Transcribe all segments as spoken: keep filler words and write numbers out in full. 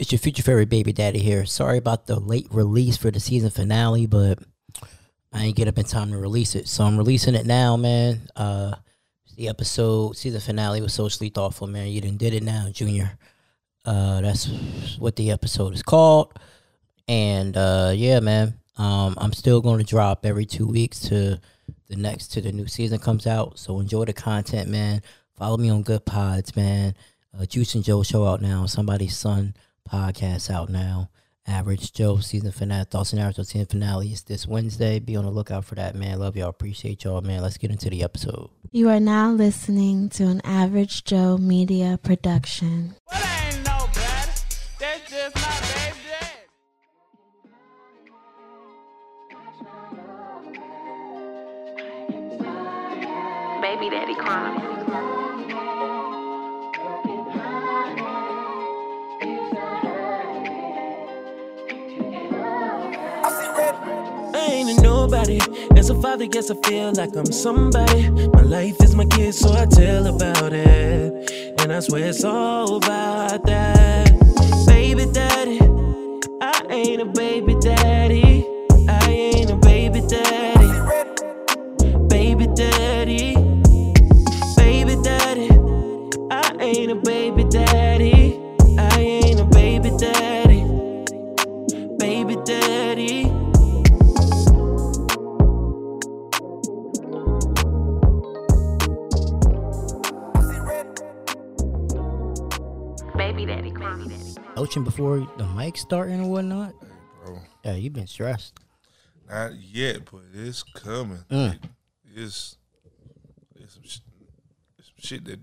It's your future favorite baby daddy here. Sorry about the late release for the season finale, but I ain't get up in time to release it. So I'm releasing it now, man. Uh, the episode, season finale was Socially Thotful, man. You done did it now, Junior. Uh, that's what the episode is called. And uh, yeah, man. Um, I'm still going to drop every two weeks to the next to the new season comes out. So enjoy the content, man. Follow me on Good Pods, man. Uh, Juice and Joe show out now. Somebody's Son podcast out now. Average Joe season finale. Thoughts and Average season finale is this Wednesday. Be on the lookout for that, man. Love y'all. Appreciate y'all, man. Let's get into the episode. You are now listening to an Average Joe Media production. Well, ain't no better. That's just my baby. Baby Daddy Chronicles. I ain't a nobody. As a father, guess I feel like I'm somebody. My life is my kid, so I tell about it. And I swear it's all about that. Baby daddy, I ain't a baby daddy. I ain't a baby daddy. Baby daddy. I ain't a baby daddy. I ain't a baby daddy. Baby daddy. Baby daddy, baby daddy. Ocean before the mic starting or whatnot. Hey, bro. Yeah, you've been stressed. Not yet, but it's coming. Mm. It, it's it's some, sh- it's some shit that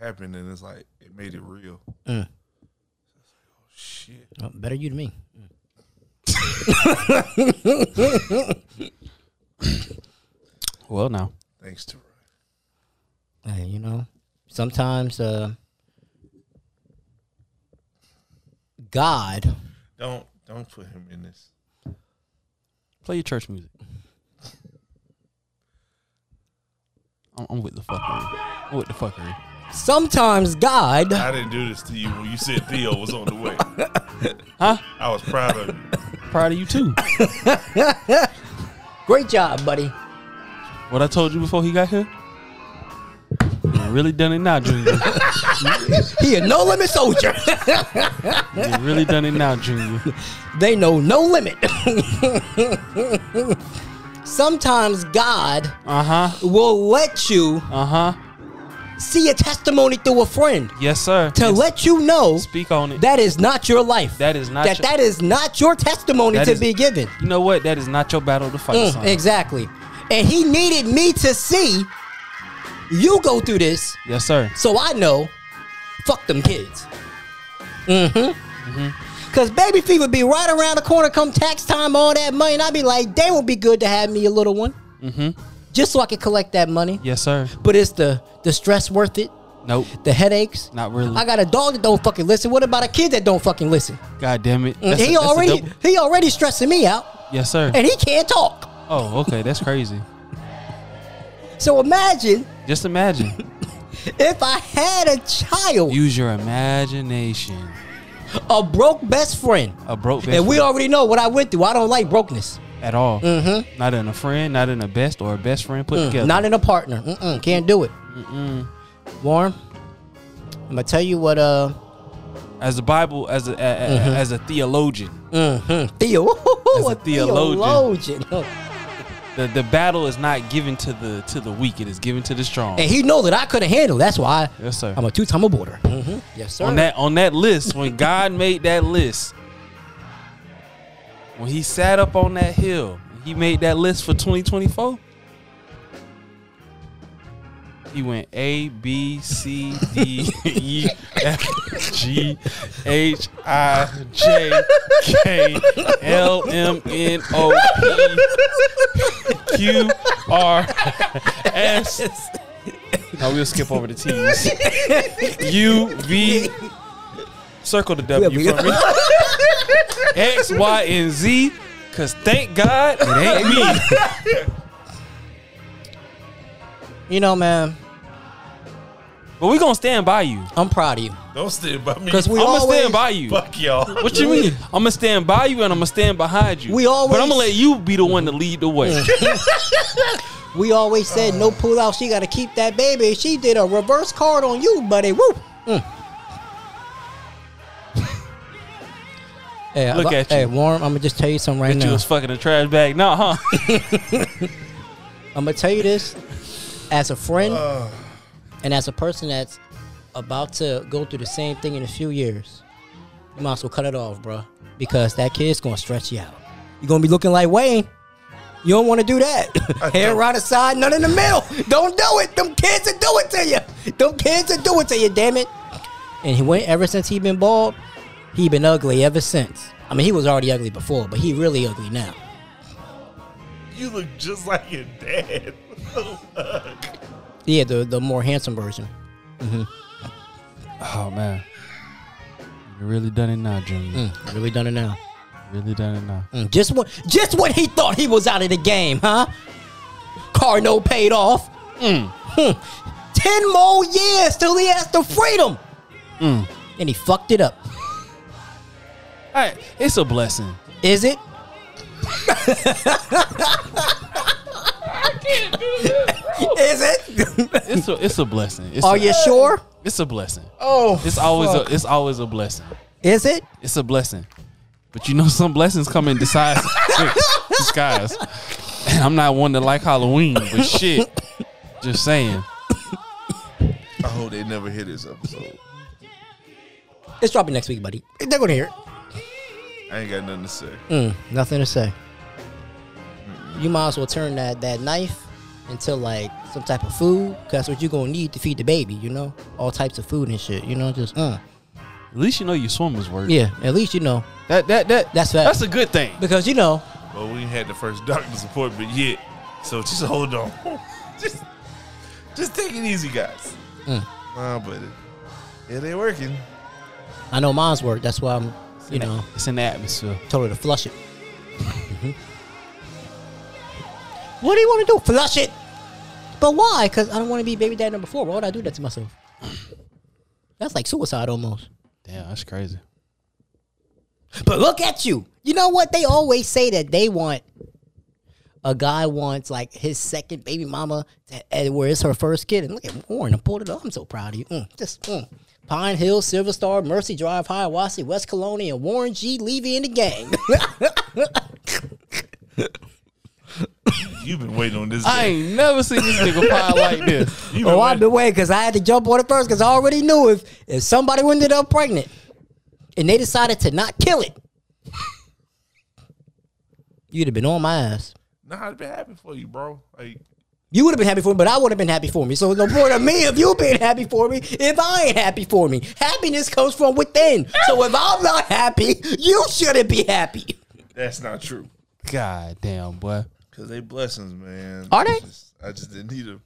happened and it's like it made it real. Mm. Oh shit! Oh, better you than me. Mm. Well, now thanks to. Hey, you know, sometimes uh, God. Don't don't put him in this. Play your church music. I'm, I'm with the fuckery. I'm with the fuckery. Sometimes God. I didn't do this to you when you said Theo was on the way. Huh? I was proud of you. Proud of you too. Great job, buddy. What I told you before he got here? I really done it now, Junior. He a no limit soldier. You really done it now, Junior. They know no limit. Sometimes God uh-huh. will let you uh-huh. see a testimony through a friend. Yes, sir. To yes. let you know. Speak on it. That is not your life. That is not that, your, that is not your testimony to is, be given. You know what? That is not your battle to fight. Mm, son. Exactly. And he needed me to see you go through this. Yes, sir. So I know. Fuck them kids. Mm-hmm. Mm-hmm. Cause baby feet would be right around the corner come tax time, all that money, and I'd be like, they would be good to have me a little one. Mm-hmm. Just so I could collect that money. Yes, sir. But is the the stress worth it? Nope. The headaches? Not really. I got a dog that don't fucking listen. What about a kid that don't fucking listen? God damn it. That's he a, already he already stressing me out. Yes, sir. And he can't talk. Oh, okay. That's crazy. So imagine. Just imagine. If I had a child. Use your imagination. A broke best friend. A broke best and friend. And we already know what I went through. I don't like brokenness. At all. Mm-hmm. Not in a friend, not in a best or a best friend put mm, together. Not in a partner. Mm-mm, can't do it. Mm-mm. Warren, I'm gonna tell you what. Uh, as a Bible, as a, a, mm-hmm. a as a theologian, mm-hmm. Theo, as a theologian, theologian. the the battle is not given to the to the weak; it is given to the strong. And he know that I couldn't handle. That's why. Yes, sir. I'm a two time aborter. Mm-hmm. Yes, sir. On that on that list, when God made that list. When he sat up on that hill, he made that list for twenty twenty-four. He went A, B, C, D, E, F, G, H, I, J, K, L, M, N, O, P, Q, R, S. Now we'll skip over the T's. U, V. Circle the W for me. X, Y, and Z. Cause thank God it ain't me. You know, man, But we gonna stand by you. I'm proud of you. Don't stand by me. Cause we I'm always, gonna stand by you. Fuck y'all. What you mean? I'm gonna stand by you and I'm gonna stand behind you. We always. But I'm gonna let you be the one to lead the way. We always said no pull out. She gotta keep that baby. She did a reverse card on you, buddy. Woo. Mm. Hey, look I, at you. Hey, Warren, I'm gonna just tell you something right that now. You was fucking a trash bag, nah, huh? I'm gonna tell you this as a friend. Uh. And as a person that's about to go through the same thing in a few years, you might as well cut it off, bro. Because that kid's going to stretch you out. You're going to be looking like Wayne. You don't want to do that. Hair right aside, none in the middle. Don't do it. Them kids will do it to you. Them kids will do it to you, damn it. And he went, ever since he been bald, he been ugly ever since. I mean, he was already ugly before, but he really ugly now. You look just like your dad. Yeah, the, the more handsome version. Mm-hmm. Oh, man. You really done it now, Junior. Mm, really done it now. Really done it now. Mm, just what, just what he thought he was out of the game, huh? Cardno paid off. Mm. Mm. Ten more years till he has the freedom. Mm. And he fucked it up. All right, it's a blessing. Is it? I can't do this, bro. Is it? It's a, it's a blessing. It's Are a, you sure? It's a blessing. Oh, it's always fuck. a it's always a blessing. Is it? It's a blessing, but you know some blessings come in disguise. disguise. And I'm not one to like Halloween, but shit, just saying. I hope they never hear this episode. It's dropping next week, buddy. They're gonna hear it. I ain't got nothing to say. Mm, nothing to say. You might as well turn that, that knife into, like, some type of food. Cause that's what you're going to need to feed the baby, you know? All types of food and shit, you know? Just, uh. At least you know your swimmer's work. Yeah, at least you know. That, that, that. That's fact. That's a good thing. Because, you know. Well, we ain't had the first doctor's appointment yet. So just hold on. just, just take it easy, guys. Mm. Nah, but it, it ain't working. I know mine's work. That's why I'm, it's you know. The, it's in the atmosphere. Told her to flush it. Mm-hmm. What do you want to do? Flush it. But why? Because I don't want to be baby dad number four. Why would I do that to myself? That's like suicide almost. Damn, that's crazy. But look at you. You know what? They always say that they want, a guy wants like his second baby mama to, where it's her first kid. And look at Warren. I pulled it up. I'm so proud of you. Mm, just mm. Pine Hill, Silver Star, Mercy Drive, Hiawassee, West Colony, and Warren G. Levy in the gang. You've been waiting on this day. I ain't never seen this nigga pile like this. Been oh, I've been waiting because I had to jump on it first because I already knew if, if somebody ended up pregnant and they decided to not kill it, you'd have been on my ass. Nah, I'd been happy for you, bro. Like, you would have been happy for me, but I would have been happy for me. So no point of me if you been happy for me if I ain't happy for me. Happiness comes from within. So if I'm not happy, you shouldn't be happy. That's not true. God damn, boy. Cause they blessings, man. Are they? I just, I just didn't need them.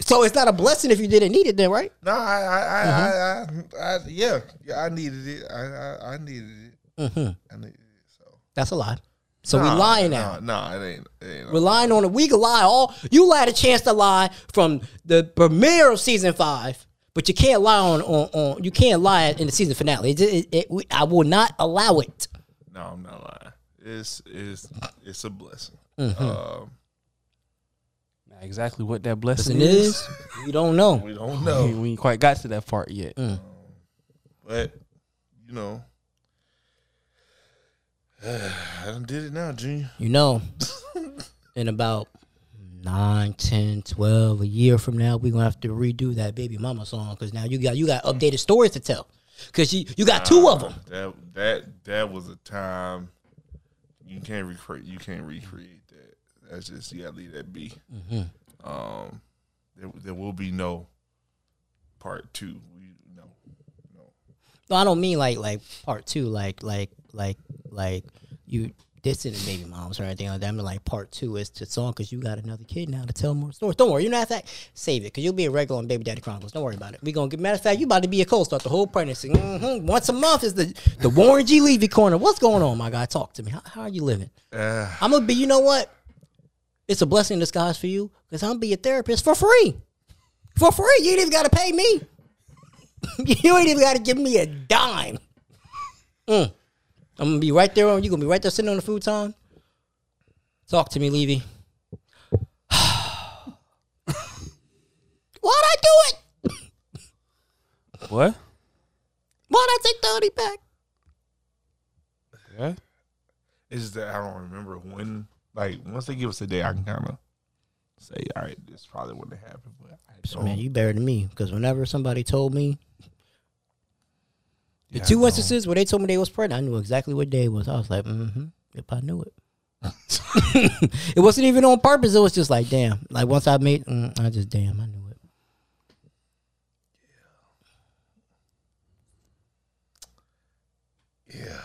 So it's not a blessing if you didn't need it, then, right? No, I, I, mm-hmm. I, I, I yeah, yeah, I needed it. I, I, I needed it. Mm-hmm. I needed it. So that's a lie. So nah, we lying now. Nah, nah, it ain't. It ain't We're lying on it. We can lie all. You had a chance to lie from the premiere of season five, but you can't lie on on, on you can't lie in the season finale. It, it, it, it, I will not allow it. No, I'm not lying. It's it's it's a blessing. Mm-hmm. Um, now exactly what that blessing is, is, we don't know. We don't know. We, we ain't quite got to that part yet. Mm. Um, but you know, uh, I done did it now, Junior. You know, in about nine, ten, twelve, a year from now, we gonna have to redo that baby mama song because now you got you got updated stories to tell because you you got uh, two of them. That that that was a time. You can't recreate. You can't recreate that. That's just you gotta leave that be. Mm-hmm. Um, there, there will be no part two. We, no, no. No, I don't mean like like part two. Like like like like you dissing baby moms or anything like that. I mean like part two is to song because you got another kid now to tell more stories. Don't worry. You know that save it because you'll be a regular on Baby Daddy Chronicles. Don't worry about it. We gonna get matter of fact. You about to be a co-star the whole pregnancy. Mm-hmm. Once a month is the the Warren G. Levy corner. What's going on, my guy? Talk to me. How, how are you living? Uh, I'm gonna be. You know what? It's a blessing in disguise for you because I'm gonna be a therapist for free. For free. You ain't even got to pay me. You ain't even got to give me a dime. Mm. I'm going to be right there. On, you're going to be right there sitting on the futon. Talk to me, Levy. Why'd I do it? What? Why'd I take thirty back? Yeah. It's just that I don't remember when. Like, once they give us a day, I can kind of say, all right, this probably wouldn't happen. But I don't. Man, you better than me. Because whenever somebody told me, the yeah, two instances where they told me they was pregnant, I knew exactly what day it was. I was like, mm-hmm. If I knew it. It wasn't even on purpose. It was just like, damn. Like, once I made, mm, I just, damn, I knew it. Yeah. Yeah.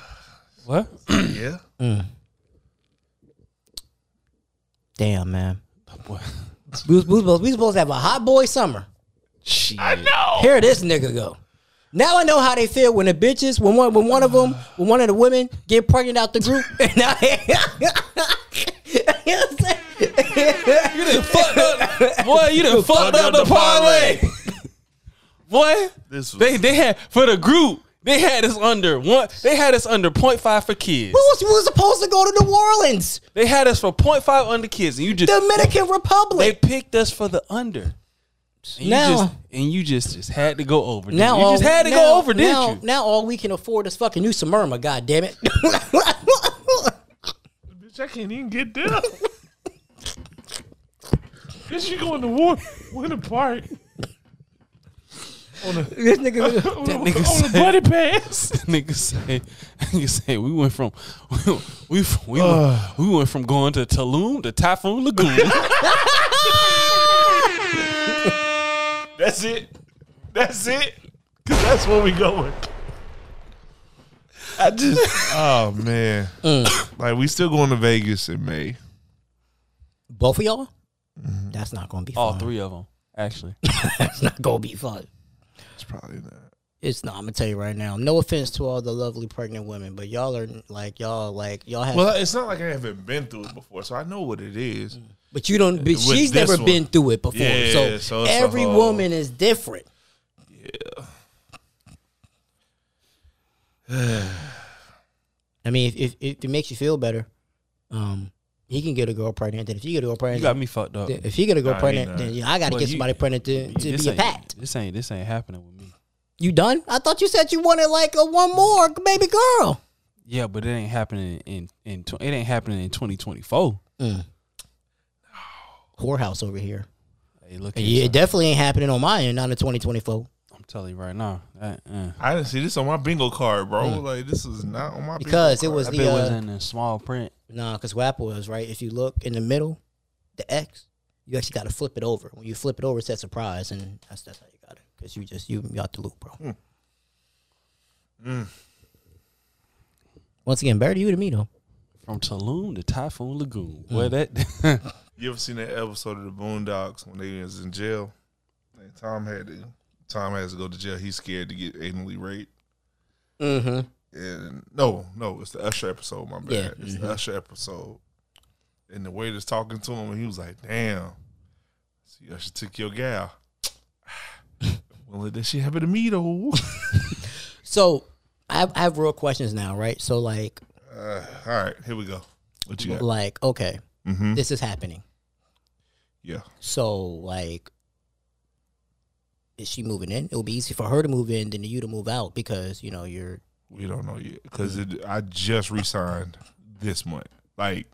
What? Yeah. Mm. Damn, man. Boy. We was, we was supposed, we was supposed to have a hot boy summer. Shit. I know. Here this nigga go. Now I know how they feel when the bitches, when one, when one of them, when one of the women get pregnant out the group. And now, you know what I'm saying? You done fucked up, boy. You done fucked up the parlay, boy. This was they they had for the group. They had us under one. They had us under point five for kids. We was, we was supposed to go to New Orleans. They had us for point five under kids, and you just Dominican Republic. They picked us for the under. And now you just, and you just, just had to go over. Now you all, just had to now, go over, didn't now, you? Now all we can afford is fucking new Smyrna. God damn it! Bitch, I can't even get down. Bitch, you going to war? Winter Park. On a, this nigga, that nigga on say, buddy pass. Nigga say, nigga say, we went from we we we, uh, went, we went from going to Tulum to Typhoon Lagoon. That's it. That's it. Cause that's where we going. I just, oh man, mm. Like we still going to Vegas in May. Both of y'all. Mm-hmm. That's not gonna be all fun. Three of them. Actually, that's not gonna be fun. It's probably not. It's not. I'm gonna tell you right now. No offense to all the lovely pregnant women, but y'all are like y'all like y'all have. Well, it's not like I haven't been through it before, so I know what it is. But you don't. But she's never one. been through it before, yeah, so, so every whole, woman is different. Yeah. I mean, if, if, if it makes you feel better, um, he can get a girl pregnant. Then if you get a girl pregnant, you got me fucked up. If you get a girl nah, pregnant, then yeah, I got to get you, somebody pregnant to, to be a pact. This ain't this ain't happening with me. You done? I thought you said you wanted like a one more baby girl. Yeah, but it ain't happening in in it ain't happening in twenty twenty-four. Mm. Whorehouse over here. Hey, look, yeah, it definitely ain't happening on my end. Not in twenty twenty-four. I'm telling you right now. I, uh. I didn't see this on my bingo card, bro. Mm. Like this is not on my because bingo it was card. The I bet uh, it was in the small print. Nah, because what happened was, right, if you look in the middle, the X, you actually got to flip it over. When you flip it over, it says surprise, and that's that's how you got it. Because you just, you got the loop, bro. Mm. Mm. Once again, better to you to me, though. From Tulum to Typhoon Lagoon. Mm. Where that? You ever seen that episode of The Boondocks when they was in jail? Like Tom had to, Tom has to go to jail. He's scared to get anally raped. Mm-hmm. And no, no, it's the Usher episode, my bad. Yeah, it's mm-hmm. the Usher episode. And the waiter's talking to him, and he was like, damn, see, Usher took your gal. Well, that shit happened to me, though. So, I have, I have real questions now, right? So, like. Uh, all right, here we go. What you got? Like, okay, mm-hmm. This is happening. Yeah. So, like. Is she moving in? It would be easy for her to move in than you to move out because, you know, you're. We don't know yet because I just resigned this month. Like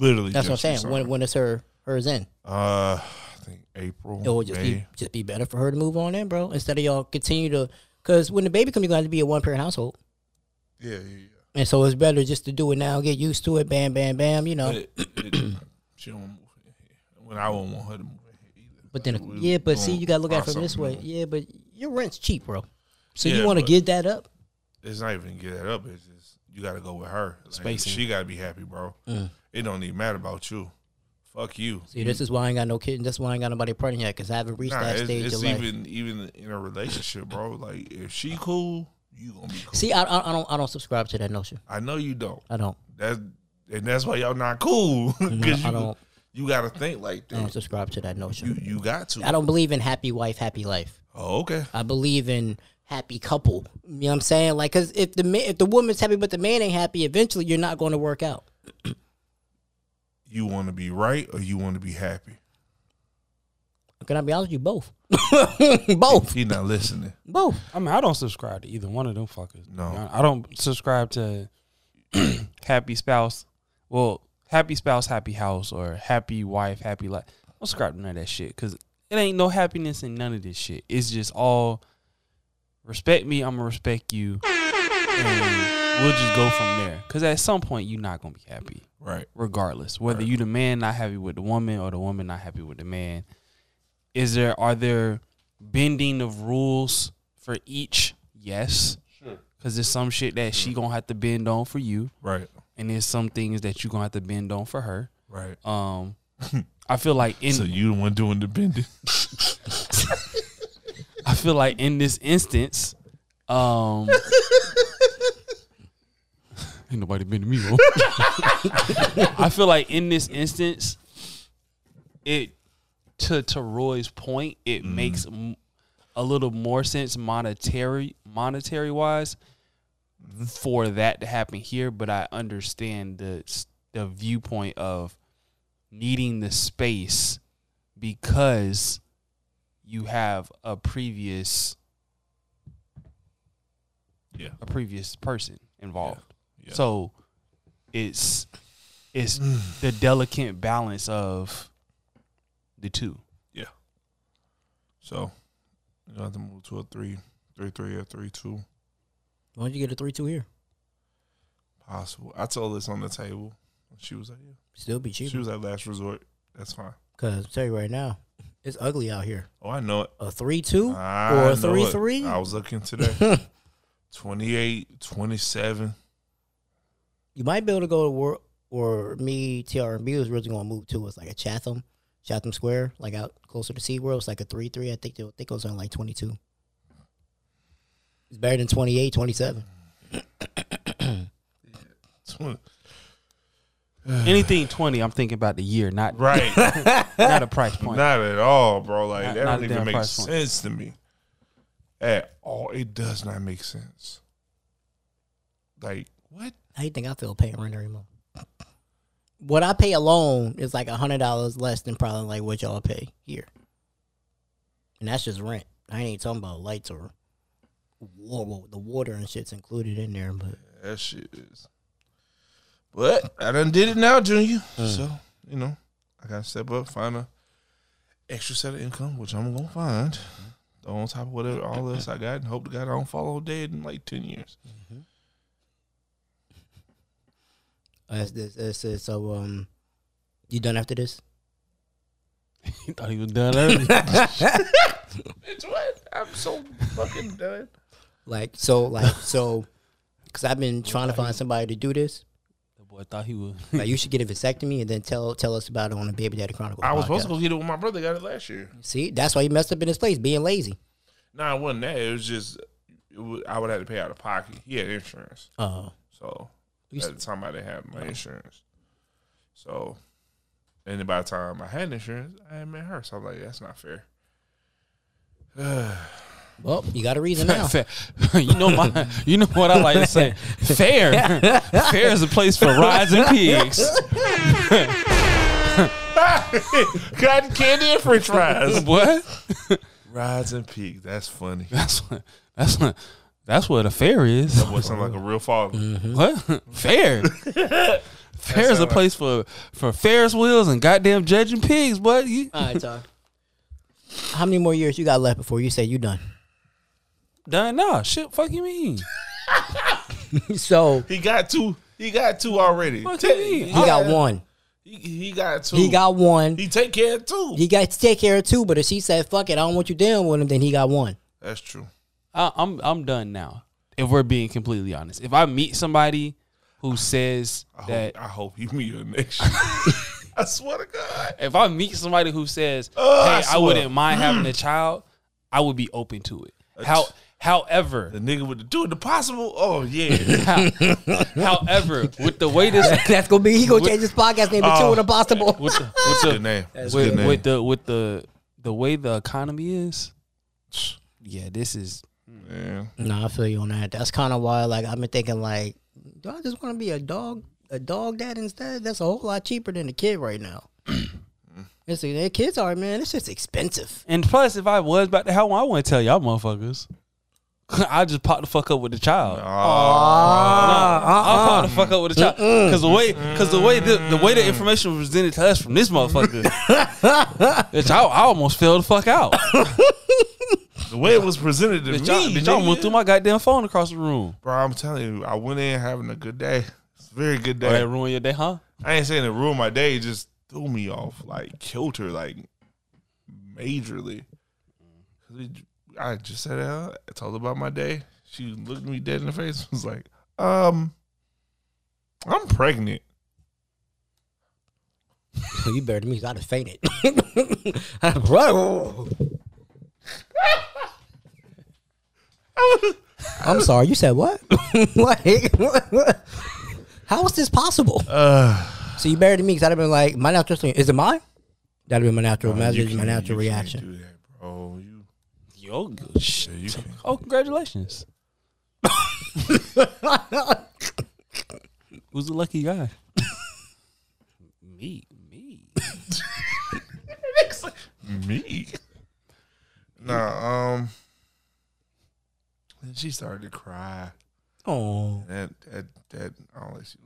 literally, that's just what I'm saying. When, when is her hers in? Uh, I think April. It would just May. be just be better for her to move on in, bro. Instead of y'all continue to, because when the baby comes, you're gonna have to be a one parent household. Yeah, yeah, yeah. And so it's better just to do it now, get used to it. Bam, bam, bam. You know, it, it, she don't want to move in here. When I won't want her to move in here either. But then, like, yeah, but see, you gotta look at it from this way. More. Yeah, but your rent's cheap, bro. So yeah, you want to give that up. It's not even get that up. It's just you got to go with her. Like, she got to be happy, bro. Mm. It don't even matter about you. Fuck you. See, this is why I ain't got no kid. That's why I ain't got nobody pregnant yet because I haven't reached nah, that it's, stage. It's of even life. Even in a relationship, bro. Like if she cool, you gonna be cool. See, I, I, I don't I don't subscribe to that notion. I know you don't. I don't. That's and that's why y'all not cool. No, you, I don't. You got to think like that. I don't subscribe to that notion. You, you got to. I don't believe in happy wife, happy life. Oh, okay. I believe in happy couple. You know what I'm saying? Like, because if the man, if the woman's happy but the man ain't happy, eventually you're not going to work out. You want to be right or you want to be happy? Can I be honest with you? Both. Both. He's not listening. Both. I mean, I don't subscribe to either one of them fuckers. No. I don't subscribe to happy spouse. Well, happy spouse, happy house, or happy wife, happy life. I don't subscribe to none of that shit because it ain't no happiness in none of this shit. It's just all respect me, I'm going to respect you, and we'll just go from there. Because at some point, you're not going to be happy. Right. Regardless. Whether right. you the man not happy with the woman or the woman not happy with the man. Is there, are there bending of rules for each? Yes. Sure. Because there's some shit that sure. she going to have to bend on for you. Right. And there's some things that you going to have to bend on for her. Right. Um, I feel like. In, so you the one doing the bending? I feel like in this instance. Um, ain't nobody bending me, bro. I feel like in this instance, it. To Taroy's point, it mm. makes a little more sense monetary monetary wise for that to happen here. But I understand the the viewpoint of needing the space because you have a previous yeah a previous person involved. Yeah. Yeah. So it's it's mm. the delicate balance of. The two. Yeah. So, you have to move to a three, three, three, or three, two. Why don't you get a three, two here? Possible. I told this on the table. She was like, yeah. Still be cheap. She was like, last resort. That's fine. Because I'll tell you right now, it's ugly out here. Oh, I know it. A three, two I or a three, it. three? I was looking today. twenty-eight, twenty-seven. You might be able to go to work, or me, T R and B was really going to move to us like a Chatham. Chatham Square, like out closer to SeaWorld, it's like a three three. I think they, I think it was on like twenty-two. It's better than twenty-eight, twenty-seven. Anything twenty, I'm thinking about the year, not right. Not a price point. Not at all, bro. Like, not, that not don't even make sense point. To me. At all. It does not make sense. Like, what? How do you think I feel paying rent every month? What I pay alone is like one hundred dollars less than probably like what y'all pay here. And that's just rent. I ain't talking about lights or water. The water and shit's included in there. But yeah, that shit is. But I done did it now, Junior. Mm. So, you know, I got to step up, find a extra set of income, which I'm going to find. Mm-hmm. On top of whatever all else I got, and hope to God I don't fall all dead in like ten years. Mm-hmm. Uh, it's, it's, it's, so, um, you done after this? You thought he was done after this? It's what? I'm so fucking done. Like, so, like, so, because I've been trying to find somebody to do this. The boy thought he would. Like, you should get a vasectomy and then tell tell us about it on the Baby Daddy Chronicles. I was podcast. Supposed to go get it when my brother got it last year. See, that's why he messed up in his place, being lazy. Nah, it wasn't that. It was just, it was, I would have to pay out of pocket. He had insurance. Uh-huh. So. At the time I didn't have my insurance. So, and by the time I had insurance, I had met her. So I'm like, that's not fair. Well, you got a reason now. you know my, you know what I like to say. Fair. Fair is a place for rides and pigs. Cotton candy and french fries. What? Rides and pigs. That's funny. That's what, that's what. That's what a fair is. That boy sound like a real father. Mm-hmm. What? Fair. Fair is a place for, for Ferris wheels and goddamn judging pigs, boy. You. All right, Todd. How many more years you got left before you say you done? Done? Nah, shit, fuck you mean? So. He got two. He got two already. Fuck you mean? He got one. He, he got two. He got one. He take care of two. He got to take care of two, but if she said, fuck it, I don't want you dealing with him, then he got one. That's true. I'm I'm done now. If we're being completely honest, if I meet somebody who says I hope, that, I hope you meet her next year. I swear to God, if I meet somebody who says, uh, "Hey, I, I wouldn't mind having a child," I would be open to it. How However, the nigga with the doing the possible. Oh yeah. However, with the way this that's gonna be, he gonna with, change his podcast name to uh, two with the possible. With the, what's the name? With, with, name. With the with the the way the economy is, yeah, this is. Yeah. No, nah, I feel you on that. That's kind of why, like, I've been thinking, like, do I just want to be a dog, a dog dad instead? That's a whole lot cheaper than a kid right now. It's like, their kids are, man. It's just expensive. And plus, if I was about to, how I want to tell y'all motherfuckers. I just pop the fuck up with the child. Oh, no, I'll pop the fuck up with the child because the way because the way the, the way the information was presented to us from this motherfucker, bitch, I, I almost fell the fuck out. The way it was presented to bitch, me, bitch, I almost threw my goddamn phone across the room. Bro, I'm telling you, I went in having a good day. It's a very good day. Oh, that ruined your day, huh? I ain't saying it ruined my day. It just threw me off, like kilter, like majorly. I just sat down, I told her about my day. She looked me dead in the face and was like, um, I'm pregnant. Well, you better than me, I'd have fainted. I'm sorry, you said what? Like, what, what? How is this possible? Uh, so you better than me, because I'd have been like, my natural thing, is it mine? That'd have been my natural, uh, my natural reaction. Oh, you. Oh, good shit. Oh, congratulations. Who's the lucky guy? Me. Me. Me. Nah, um she started to cry. Oh. That that that I don't let you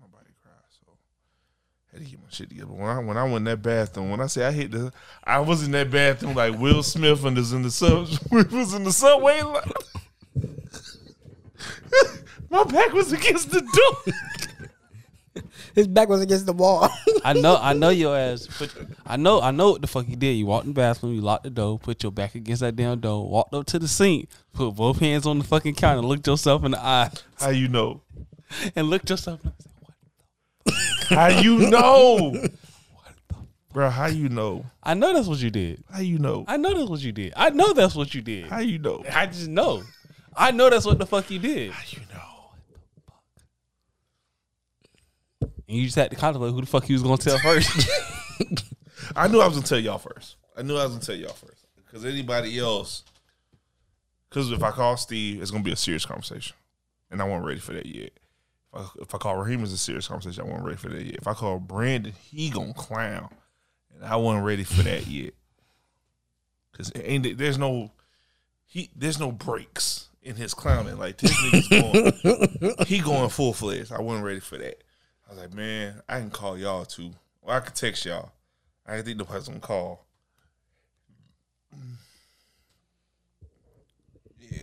my body cry, so I had to get my shit together. When I when I went in that bathroom, when I say I hit the, I was in that bathroom like Will Smith and was in the sub, was in the subway. Like, my back was against the door. His back was against the wall. I know, I know your ass. Put, I know, I know what the fuck you did. You walked in the bathroom, you locked the door, put your back against that damn door, walked up to the sink, put both hands on the fucking counter, looked yourself in the eye. How you know? And looked yourself in the eye. How you know? What the bro, how you know? I know that's what you did. How you know? I know that's what you did. I know that's what you did. How you know? I just know. I know that's what the fuck you did. How you know? What the fuck? And you just had to contemplate who the fuck you was going to tell first. I knew I was going to tell y'all first. I knew I was going to tell y'all first. Because anybody else, because if I call Steve, it's going to be a serious conversation. And I wasn't ready for that yet. If I call Raheem, it's a serious conversation. I wasn't ready for that yet. If I call Brandon, he gonna clown, and I wasn't ready for that yet. Cause ain't there's no he there's no breaks in his clowning. Like this nigga's going, he going full fledged. I wasn't ready for that. I was like, man, I can call y'all too, or I can text y'all. I didn't think nobody's gonna call. Yeah.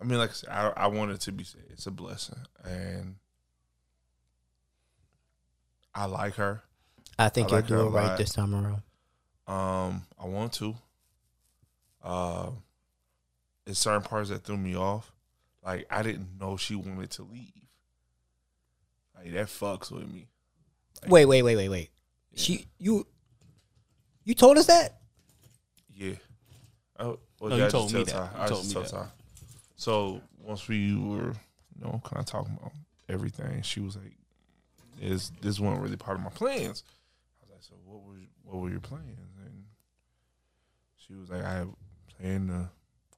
I mean, like I said, I, I want it to be said. It's a blessing. And I like her. I think I like you'll do it right this time around. Um, I want to. Uh, there's certain parts that threw me off. Like, I didn't know she wanted to leave. Like, that fucks with me. Like, wait, wait, wait, wait, wait. Yeah. She, you, you told us that? Yeah. I, well, no, you I told me that. I told me that. So once we were, you know, kind of talking about everything, she was like, "Is this wasn't really part of my plans?" I was like, "So what were what were your plans?" And she was like, "I planned to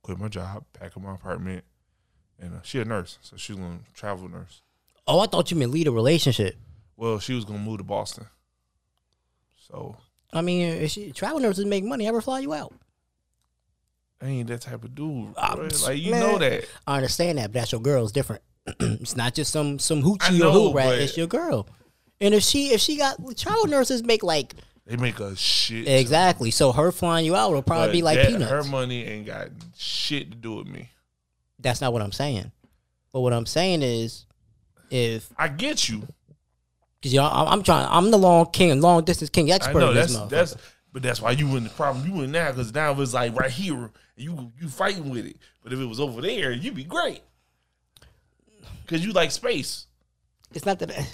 quit my job, pack up my apartment, and uh, she a nurse, so she's gonna travel nurse." Oh, I thought you meant lead a relationship. Well, she was gonna move to Boston. So I mean, if she travel nurses make money, have her fly you out. I ain't that type of dude. Um, like you man, know that. I understand that, but that's your girl. It's different. It's not just some some hoochie know, or who rat. It's your girl. And if she if she got child nurses make like they make a shit exactly. So her flying you out will probably be like that, peanuts. Her money ain't got shit to do with me. That's not what I'm saying. But what I'm saying is, if I get you, because you know I'm, I'm trying. I'm the long king, long distance king expert. I know, in this that's that's. But that's why you in the problem you in now, because now it's like right here. You you fighting with it, but if it was over there, you'd be great because you like space. It's not that. I,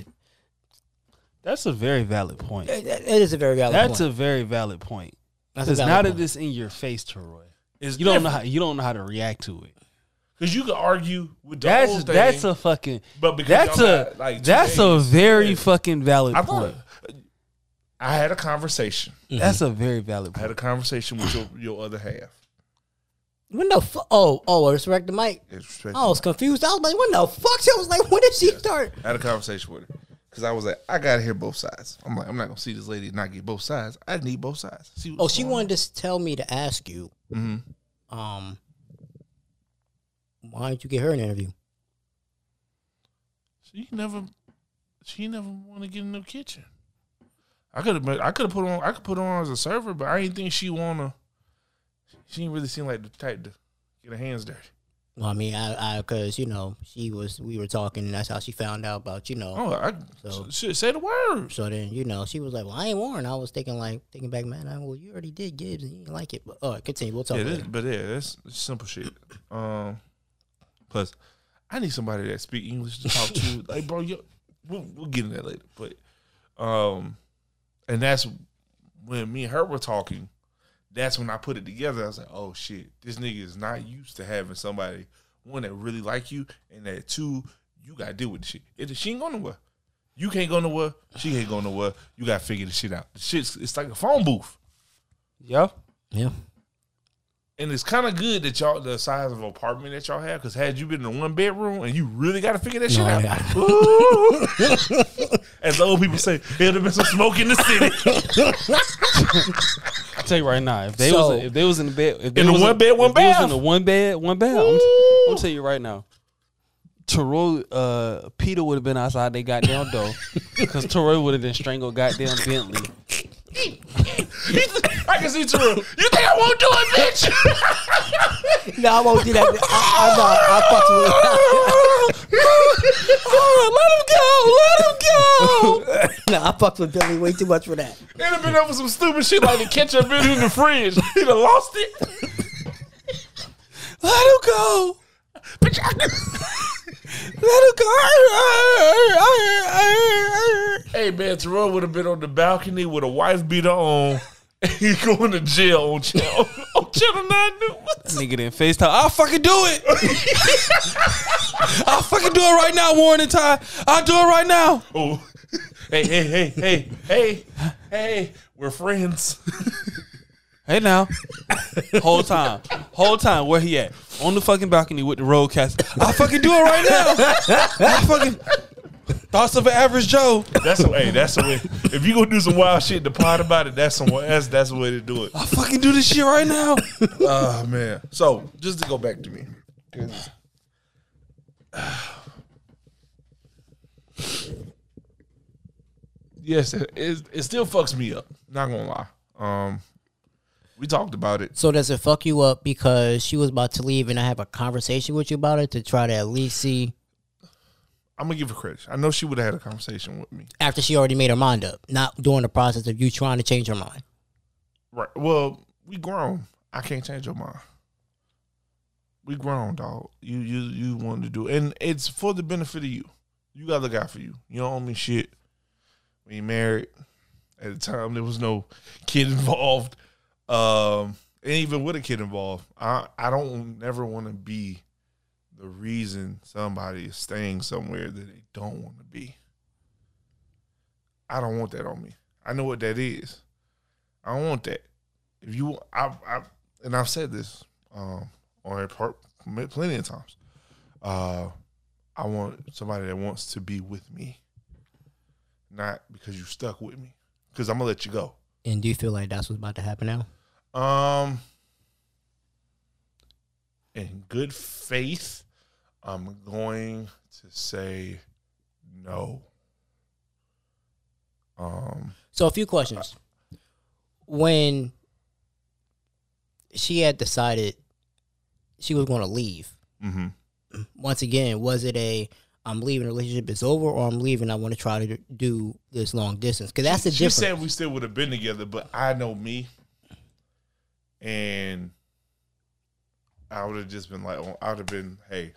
that's a very valid point. It, it is a very valid. That's point. That's a very valid point. Because now point. That it's in your face, Taroy, is you different. don't know how, you don't know how to react to it. Because you could argue with the that's, whole thing. That's a fucking. But because that's a like that's days, a very yeah. fucking valid I point. Thought, I had a conversation. Mm-hmm. That's a very valid point. I had a conversation with your, your other half. When the fuck? Oh, oh, respect the mic. Respect I was mic. confused. I was like, when the fuck? I was like, when did she yeah. start? I had a conversation with her. Because I was like, I got to hear both sides. I'm like, I'm not going to see this lady not get both sides. I need both sides. See oh, she wanted on. to tell me to ask you. Mm-hmm. Um. Why didn't you get her an interview? She never, she never want to get in the kitchen. I could have, I could have put on, I could put her on as a server, but I didn't think she wanna. She didn't really seem like the type to get her hands dirty. Well, I mean, I, I, cause you know, she was, we were talking, and that's how she found out about, you know. Oh, I so, should say the word. So then, you know, she was like, "Well, I ain't Warren." I was thinking, like, thinking back, man. I, well, you already did Gibbs, and you didn't like it. But uh, continue. We'll talk. Yeah, this, but yeah, that's simple shit. Um. Plus, I need somebody that speak English to talk to. Like, bro, yo, we'll, we'll get into that later. But, um, and that's when me and her were talking. That's when I put it together. I was like, oh, shit, this nigga is not used to having somebody, one, that really like you, and that, two, you got to deal with the shit. If she ain't going nowhere. You can't go nowhere. She ain't going nowhere. You got to figure this shit out. The shit's, it's like a phone booth. Yeah. Yeah. And it's kind of good that y'all, the size of apartment that y'all have, because had you been in a one bedroom and you really got to figure that shit no, out. Yeah. As the old people say, there'd have been some smoke in the city. I tell you right now, if they so, was if they was in the bed, if they in the was one a, bed, one bath, in the one bed, one bath. I'm, I'm tell you right now, Taroy, uh, Peter would have been outside they goddamn door because Taroy would have been strangled goddamn Bentley. I can see Taroy. You think I won't do it, bitch? No, I won't do that. I know. I, I, I fucked with oh, let him go. Let him go. No, I fucked with Billy way too much for that. It'd have been over some stupid shit like the ketchup in the fridge. He'd have lost it. Let him go. Bitch, I can. Let it go. Hey man, Terrell would have been on the balcony with a wife beater on. He's going to jail on channel, on channel nine news. Nigga didn't FaceTime. I'll fucking do it. I'll fucking do it right now, Warren and Ty. I'll do it right now. Oh, hey, hey, hey, hey, hey, hey. We're friends. Hey now. Whole time. Whole time. Where he at? On the fucking balcony with the roadcaster. I'll fucking do it right now. I fucking thoughts of an average Joe. That's a hey, that's a way. If you gonna do some wild shit to pod about it, that's someone else, that's the way to do it. I'll fucking do this shit right now. Oh man. So just to go back to me. Yes, it, it, it still fucks me up. Not gonna lie. Um We talked about it. So does it fuck you up because she was about to leave and I have a conversation with you about it to try to at least see? I'm going to give her credit. I know she would have had a conversation with me. After she already made her mind up, not during the process of you trying to change her mind. Right. Well, we grown. I can't change your mind. We grown, dog. You you you wanted to do it. And it's for the benefit of you. You got to look out for you. You don't owe me shit. When you married, at the time, there was no kid involved. Um, and even with a kid involved, I, I don't never want to be the reason somebody is staying somewhere that they don't want to be. I don't want that on me. I know what that is. I don't want that. If you, I, I and I've said this um, on a part plenty of times. Uh, I want somebody that wants to be with me, not because you stuck with me. Because I'm gonna let you go. And do you feel like that's what's about to happen now? Um, in good faith, I'm going to say no. Um, so a few questions. I, when she had decided she was going to leave, mm-hmm. once again, was it a I'm leaving, the relationship is over, or I'm leaving, I want to try to do this long distance? Because that's the she difference. She said we still would have been together, but I know me. And I would have just been like, I would have been, hey,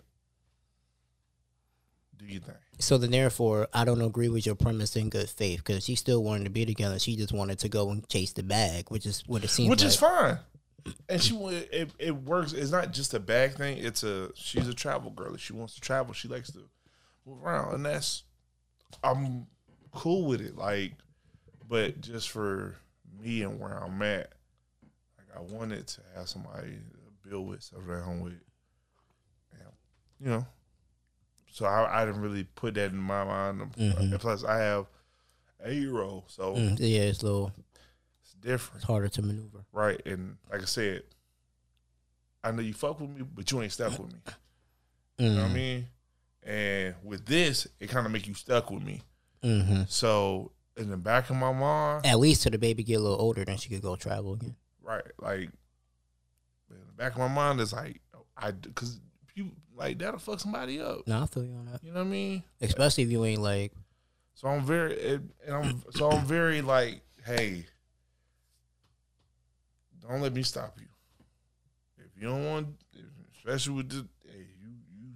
do you think? So then therefore, I don't agree with your premise in good faith, because she still wanted to be together. She just wanted to go and chase the bag, which is what it seems like. Which is fine. And she went, it, it works. It's not just a bag thing. It's a, she's a travel girl. If she wants to travel, she likes to move around. And that's, I'm cool with it. Like, but just for me and where I'm at, like I wanted to have somebody to build with, around with. And, you know, so I, I didn't really put that in my mind. Mm-hmm. And plus, I have an eight-year-old, so mm, yeah, it's a little, it's different. It's harder to maneuver, right? And like I said, I know you fuck with me, but you ain't stuck with me. You mm. know what I mean? And with this, it kind of make you stuck with me. Mm-hmm. So in the back of my mind, at least till the baby get a little older, then she could go travel again, right? Like in the back of my mind, it's like I because. You like that'll fuck somebody up. No, I feel you on that. You know what I mean? Especially if you ain't like. So I'm very, and I'm so I'm very like, hey, don't let me stop you. If you don't want, especially with the, hey, you, you,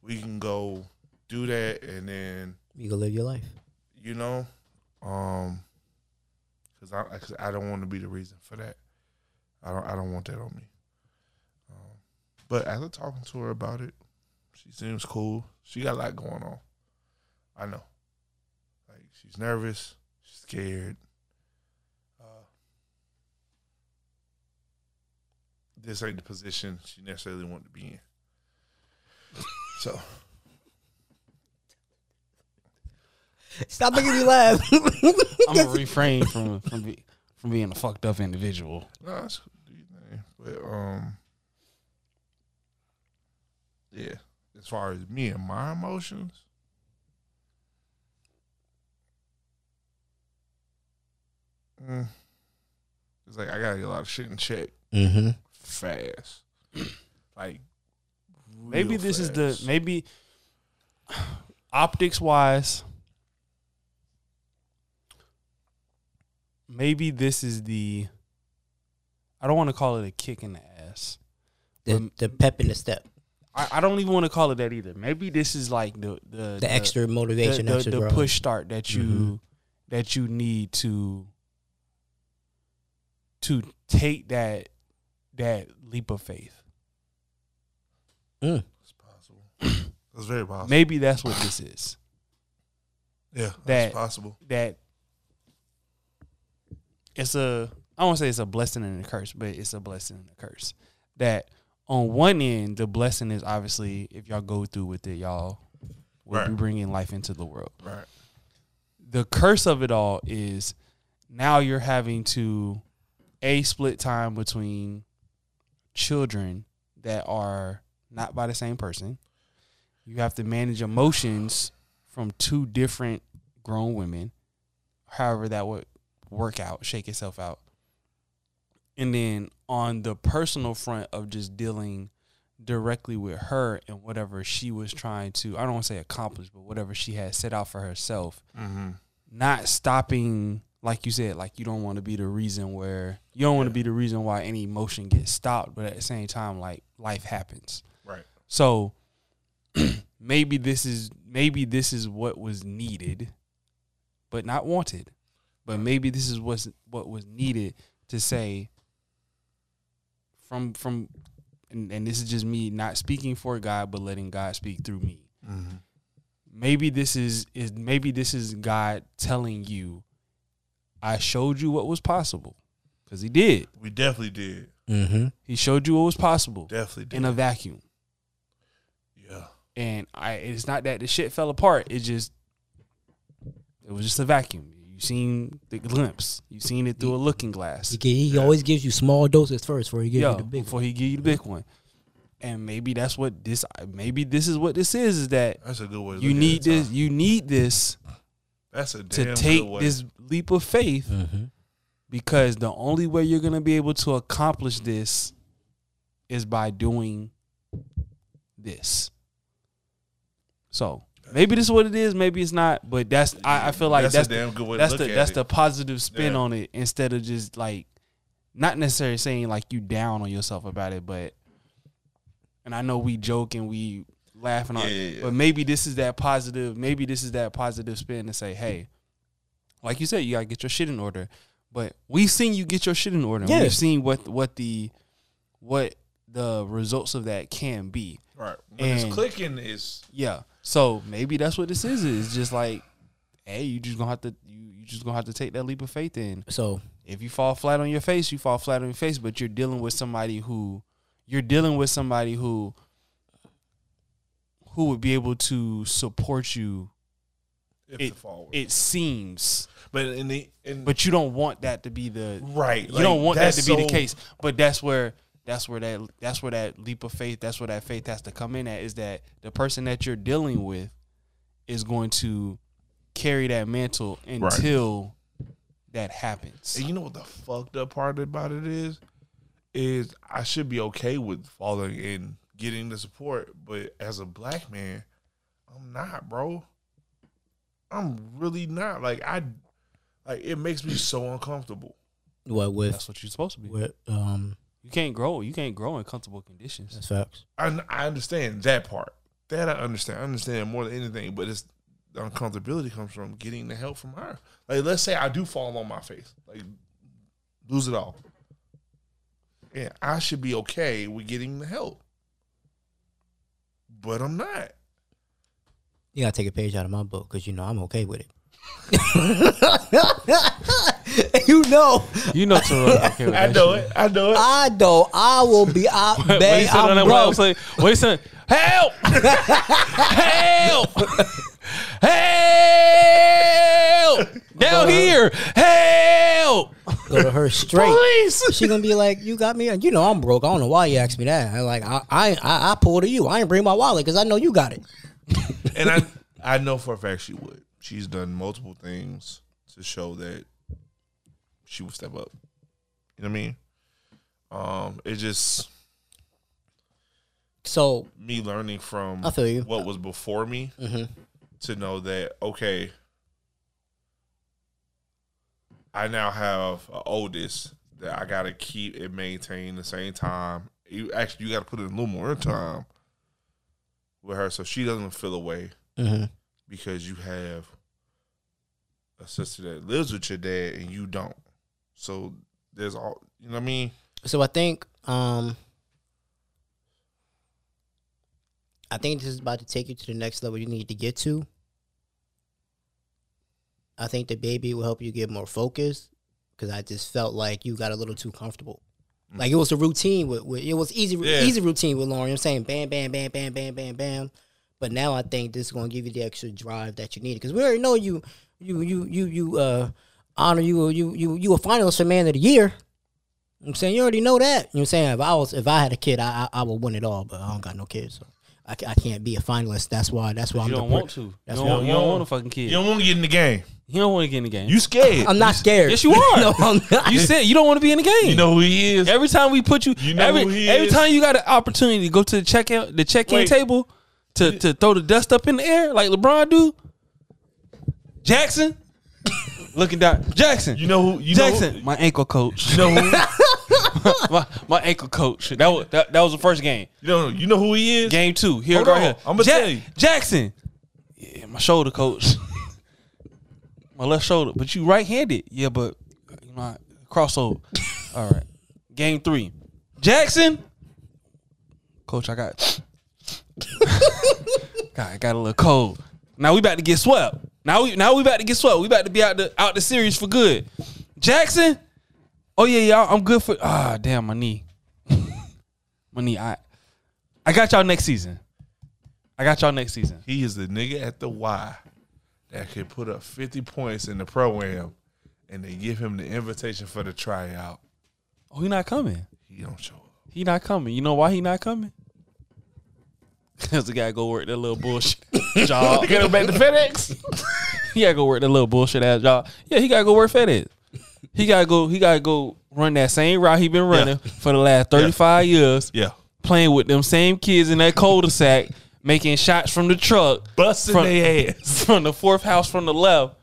we can go do that, and then you can live your life. You know, um, because I, cause I don't want to be the reason for that. I don't, I don't want that on me. But after talking to her about it, she seems cool. She got a lot going on. I know. Like, she's nervous. She's scared. Uh, this ain't the position she necessarily wanted to be in. So. Stop making me laugh. I'm going to refrain from, from, be, from being a fucked up individual. No, that's But, um. Yeah, as far as me and my emotions, mm, it's like I gotta get a lot of shit in check mm-hmm. fast. Like maybe this fast. is the maybe optics wise. Maybe this is the. I don't want to call it a kick in the ass. The the pep in the step. I, I don't even want to call it that either. Maybe this is like the the, the, the extra motivation, the, the, the push start that you mm-hmm. that you need to to take that that leap of faith. Mm. That's possible. That's very possible. Maybe that's what this is. Yeah, that, that's possible. That it's a I won't say it's a blessing and a curse, but it's a blessing and a curse that. On one end, the blessing is obviously if y'all go through with it, y'all will right. be bringing life into the world. Right. The curse of it all is now you're having to a split time between children that are not by the same person. You have to manage emotions from two different grown women, however that would work out, shake itself out. And then on the personal front of just dealing directly with her and whatever she was trying to, I don't want to say accomplish, but whatever she had set out for herself, mm-hmm. not stopping, like you said, like you don't want to be the reason where, you don't yeah. want to be the reason why any emotion gets stopped, but at the same time, like life happens. Right. So maybe this is, maybe this is what was needed, but not wanted, but maybe this is what's, what was needed to say, From from, and, and this is just me not speaking for God, but letting God speak through me. Mm-hmm. Maybe this is is maybe this is God telling you, I showed you what was possible, because He did. We definitely did. Mm-hmm. He showed you what was possible. Definitely did. In a vacuum. Yeah. And I, it's not that the shit fell apart. It just, it was just a vacuum. Seen the glimpse. You've seen it through a looking glass. He, he always gives you small doses first before he gives Yo, you the big before one. He give you the big one. And maybe that's what this maybe this is what this is, is that that's a good way you need this you need this that's a damn to take way. This leap of faith mm-hmm. because the only way you're gonna be able to accomplish this is by doing this. So maybe this is what it is. Maybe it's not. But that's I, I feel like that's, that's a damn good way to look at it. That's the positive spin yeah. on it instead of just like not necessarily saying like you down on yourself about it. But and I know we joke and we laugh and all, yeah, yeah, yeah. but maybe this is that positive. Maybe this is that positive spin to say, hey, like you said, you gotta get your shit in order. But we've seen you get your shit in order. Yeah. We've seen what what the what the results of that can be. Right. When and it's clicking is yeah. So maybe that's what this is. It's just like, hey, you just gonna have to you, you just gonna have to take that leap of faith in. So if you fall flat on your face, you fall flat on your face, but you're dealing with somebody who you're dealing with somebody who who would be able to support you. If it, it seems, but in the in but you don't want that to be the right. You like, don't want that to so be the case. But that's where that's where that that's where that leap of faith. That's where that faith has to come in. At is that the person that you're dealing with is going to carry that mantle until right. that happens. And you know what the fucked up part about it is? Is I should be okay with falling and getting the support, but as a black man, I'm not, bro. I'm really not. Like I, like it makes me so uncomfortable. What with? That's what you're supposed to be. With, um, you can't grow. You can't grow in comfortable conditions. That's facts. I I understand that part. That I understand. I understand more than anything. But it's the uncomfortability comes from getting the help from her. Like let's say I do fall on my face, like lose it all. Yeah, I should be okay with getting the help, but I'm not. You gotta take a page out of my book because you know I'm okay with it. you know, you know, Taroy, okay with I know shit. it. I know it. I know. I will be out. Wait, wait, I'm that broke. Wait, wait, son. Help! Help! Help! Down here! Help! Go to her straight. Please. She gonna be like, "You got me." And you know I'm broke. I don't know why you asked me that. I'm like, I, I, I, I pull to you. I ain't bring my wallet because I know you got it. And I I know for a fact she would. She's done multiple things to show that she would step up. You know what I mean? Um, it just so me learning from I feel you. what was before me mm-hmm. to know that okay, I now have an oldest that I gotta keep and maintain the same time. You actually you gotta put in a little more time with her, so she doesn't feel away mm-hmm. because you have a sister that lives with your dad and you don't. So there's all, you know what I mean? So I think, um, I think this is about to take you to the next level you need to get to. I think the baby will help you get more focused because I just felt like you got a little too comfortable. Like, it was a routine. With, with It was easy yeah. easy routine with Lauren. You know what I'm saying? Bam, bam, bam, bam, bam, bam, bam. But now I think this is going to give you the extra drive that you need. Because we already know you you, you, you, you uh, honor you you you you a finalist for Man of the Year. You know what I'm saying? You already know that. You know what I'm saying? If I was, if I had a kid, I, I, I would win it all. But I don't got no kids, so I, I can't be a finalist. That's why, that's why I'm... You don't want to. That's you don't, why you don't want a fucking kid. You don't want to get in the game. You don't want to get in the game. You scared. I'm not scared. Yes, you are. No, I'm not. You said you don't want to be in the game. You know who he is. Every time we put you, you know every, who he every is. time you got an opportunity to go to the check out the check-in Wait. table to, to throw the dust up in the air like LeBron do. Jackson. Looking down. Jackson. You know who you Jackson. Know who, my ankle coach. You know who my, my ankle coach. That was that, that was the first game. You know, you know who he is? Game two. Here Hold right on. here. I'm gonna ja- tell you. Jackson. Yeah, my shoulder coach. My left shoulder. But you right handed. Yeah, but you know, crossover. All right. Game three. Jackson. Coach, I got God, I got a little cold. Now we about to get swept. Now we now we about to get swept. We about to be out the out the series for good. Jackson. Oh yeah, y'all. I'm good for ah damn my knee. My knee. I I got y'all next season. I got y'all next season. He is the nigga at the Y that can put up fifty points in the pro-am and they give him the invitation for the tryout. Oh, he not coming. He don't show up. He not coming. You know why he not coming? Because the guy go work that little bullshit job. Get him back to FedEx. He gotta go work that little bullshit ass job. Yeah, he gotta go work FedEx. He gotta go. He gotta go run that same route he been running yeah. for the last thirty-five yeah. years. Yeah, playing with them same kids in that cul-de-sac, making shots from the truck, busting their ass from the fourth house from the left.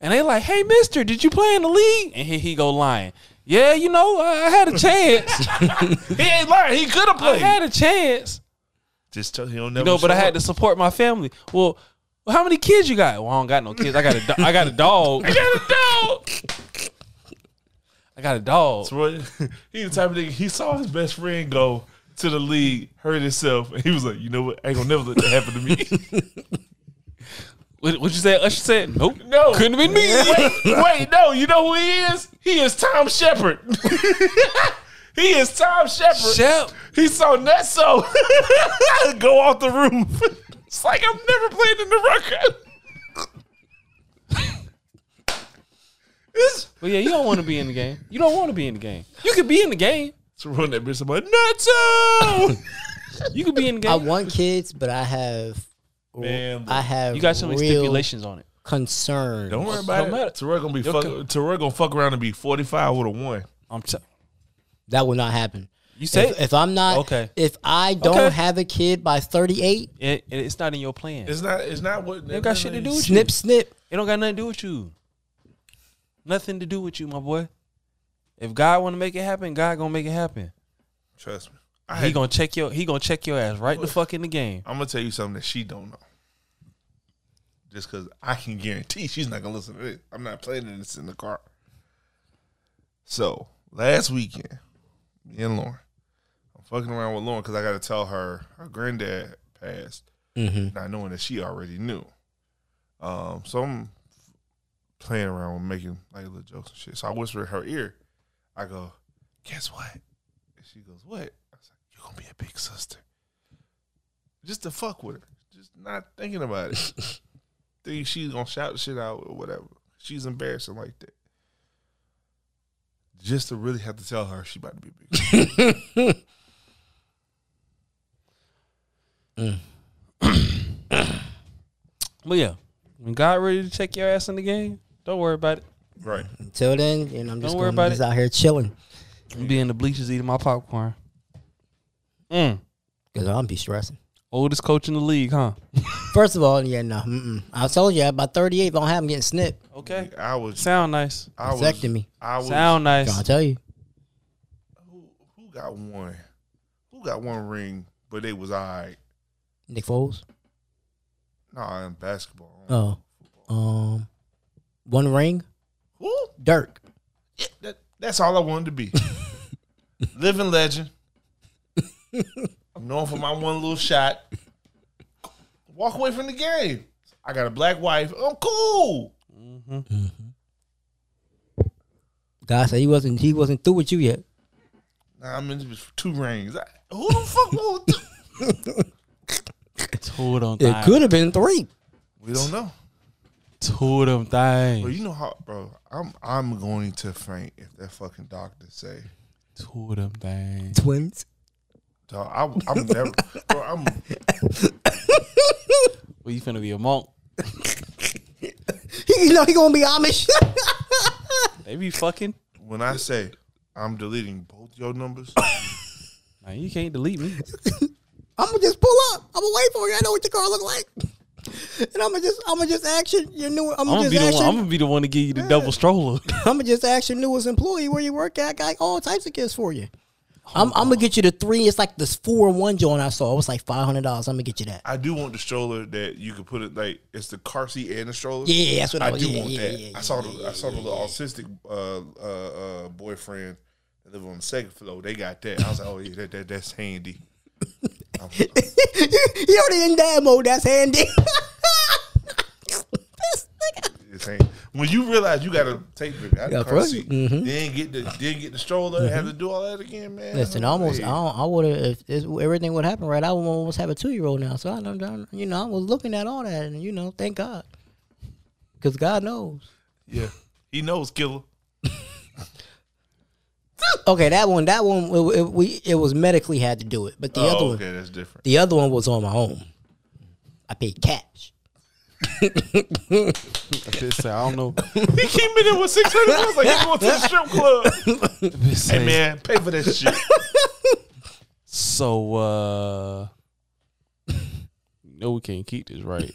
And they like, "Hey, Mister, did you play in the league?" And here he go lying. Yeah, you know, I, I had a chance. He ain't lying. He could have played. I had a chance. Just tell he'll never. You know, but I had to support my family. Well, well, how many kids you got? Well, I don't got no kids. I got a, do- I got a dog. I got a dog. I got a dog. Taroy, he the type of nigga, he saw his best friend go to the league, hurt himself, and he was like, you know what? I ain't gonna never let that happen to me. What you say? Usher said, nope. No. Couldn't have been me. Wait, wait, no. You know who he is? He is Tom Shepard. He is Tom Shepard. Shep. He saw Nesso go off the roof. It's like, I'm never playing in the record. But yeah, you don't want to be in the game. You don't want to be in the game. You could be in the game. So run that bitch. Somebody, Nesso. You could be in the game. I want kids, but I have... Man, I have you got so many stipulations on it. Concern. Don't worry about Don't it. Taroy gonna be fuck, Taroy gonna fuck around and be forty five with a one. I'm t that will not happen. You say if, if I'm not okay. If I don't okay. have a kid by thirty eight, it, it, it's not in your plan. It's not. It's not what. It don't got shit to do with snip, you. Snip snip. It don't got nothing to do with you. Nothing to do with you, my boy. If God want to make it happen, God gonna make it happen. Trust me. I he gonna check your he gonna check your ass right the fuck in the game. I'm gonna tell you something that she don't know. Just cause I can guarantee she's not gonna listen to this. I'm not playing this in the car. So last weekend, me and Lauren, I'm fucking around with Lauren because I gotta tell her her granddad passed, mm-hmm. not knowing that she already knew. Um, so I'm playing around with making like little jokes and shit. So I whisper in her ear, I go, guess what? And she goes, what? Gonna be a big sister. Just to fuck with her. Just not thinking about it. Think she's gonna shout shit out or whatever. She's embarrassing like that. Just to really have to tell her she about to be a big sister. But yeah, when God ready to check your ass in the game, don't worry about it. Right. Until then, and you know, I'm just, don't worry about just it. out here chilling. I'm be in the bleachers eating my popcorn. Mm. Cause I'm be stressing. Oldest coach in the league, huh? First of all, yeah, no. Mm-mm. I told you by thirty-eight, don't have him getting snipped. Okay, I was sound nice. I was me. I was sound nice. I'll tell you. Who, who got one? Who got one ring? But they was all right. Nick Foles. No, in basketball. Oh, football. um, one ring. Who? Dirk. Yeah, that, that's all I wanted to be. Living legend. I'm known for my one little shot. Walk away from the game. I got a black wife. I'm cool. Mm-hmm. Mm-hmm. God said he wasn't he wasn't through with you yet. Nah, I mean it was two rings. I, who the fuck? Two of them things. It could have been three. We don't know. Two of them things. Well, you know how, bro. I'm I'm going to faint if that fucking doctor say two of them things. Twins. So I, I'm never. Bro, I'm. Well, you finna be a monk. You know he gonna be Amish. They be fucking. When I say I'm deleting both your numbers, nah, you can't delete me. I'm gonna just pull up. I'm gonna wait for you. I know what your car look like, and I'm gonna just, I'm gonna just action your new. I'm gonna, I'm gonna just be action. The one, I'm gonna be the one to give you the yeah. double stroller. I'm gonna just ask your newest employee where you work at. I got all types of gifts for you. I'm, I'm gonna get you the three. It's like this four and one joint I saw. It was like five hundred dollars. I'm gonna get you that. I do want the stroller that you could put it like it's the car seat and the stroller. Yeah, that's what I, I do yeah, want. Yeah, that yeah, yeah, I saw yeah, the I saw yeah, the little yeah. autistic uh, uh, uh, boyfriend that live on the second floor. They got that. I was like, oh yeah, that, that that's handy. I'm, I'm, You're already in dad mode. That's handy. When you realize you gotta take the, I yeah, car seat, mm-hmm. then get the then get the stroller, mm-hmm. have to do all that again, man. Listen, almost I, I would have if this, everything would happen right. I would almost have a two year old now, so I don't, you know, I was looking at all that, and you know, thank God, because God knows. Yeah, He knows, killer. Okay, that one, that one, it, it, we it was medically had to do it, but the oh, other one, okay, that's different. The other one was on my own. I paid cash. I just say, I don't know. He came in there with six hundred. I was like, "You going to the strip club?" Hey saying, man, pay for that shit. So, uh, no, we can't keep this right.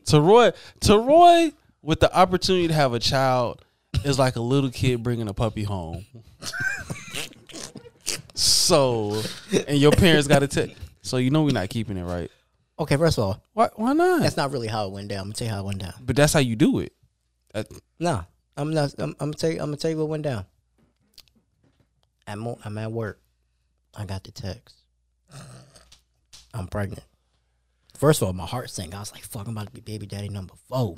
Taroy, Taroy, with the opportunity to have a child is like a little kid bringing a puppy home. So, and your parents got to tell. So you know we're not keeping it right. Okay, first of all, why, why not? That's not really how it went down. I'm going to tell you how it went down. But that's how you do it. That, nah. I'm not. I'm, I'm tell you. I'm gonna tell you what went down. I'm. I'm at work. I got the text. I'm pregnant. First of all, my heart sank. I was like, "Fuck, I'm about to be baby daddy number four."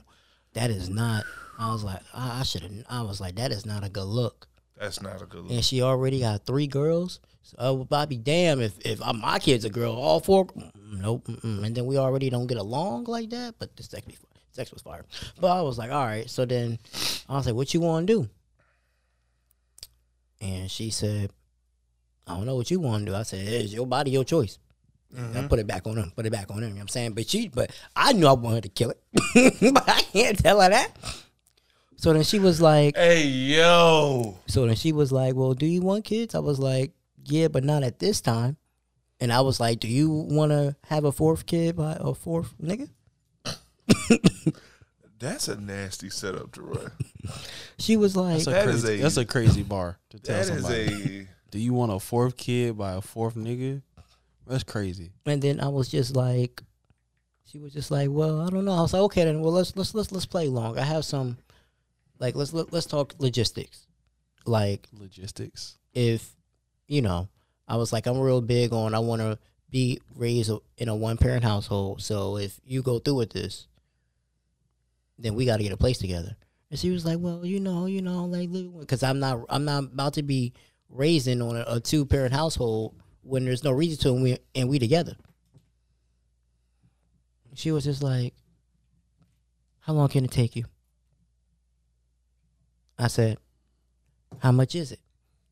That is not. I was like, I, I should have. I was like, that is not a good look. That's not a good look. And she already got three girls. So I would be damn if if my kid's a girl. All four. Nope. Mm-mm. And then we already don't get along like that. But the sex, sex was fire. But I was like, all right. So then I was like, what you want to do? And she said, I don't know what you want to do. I said, it's your body, your choice. Mm-hmm. I put it back on him. Put it back on him. You know what I'm saying? But she, but I knew I wanted to kill it. But I can't tell her that. So then she was like, hey, yo. So then she was like, well, do you want kids? I was like, yeah, but not at this time. And I was like, do you want to have a fourth kid by a fourth nigga? That's a nasty setup, Taroy. She was like, that's a, that crazy, is a, that's a crazy bar to tell that somebody. Is a, do you want a fourth kid by a fourth nigga? That's crazy. And then I was just like, she was just like, well, I don't know. I was like, okay, then, well, let's let's let's let's play long. I have some, like, let's let, let's talk logistics, like logistics. If you know, I was like, I'm real big on I want to be raised in a one parent household. So if you go through with this, then we got to get a place together. And she was like, well, you know, you know, like, because I'm not I'm not about to be raising on a, a two parent household. When there's no reason to, and we, and we together. She was just like, how long can it take you? I said, how much is it?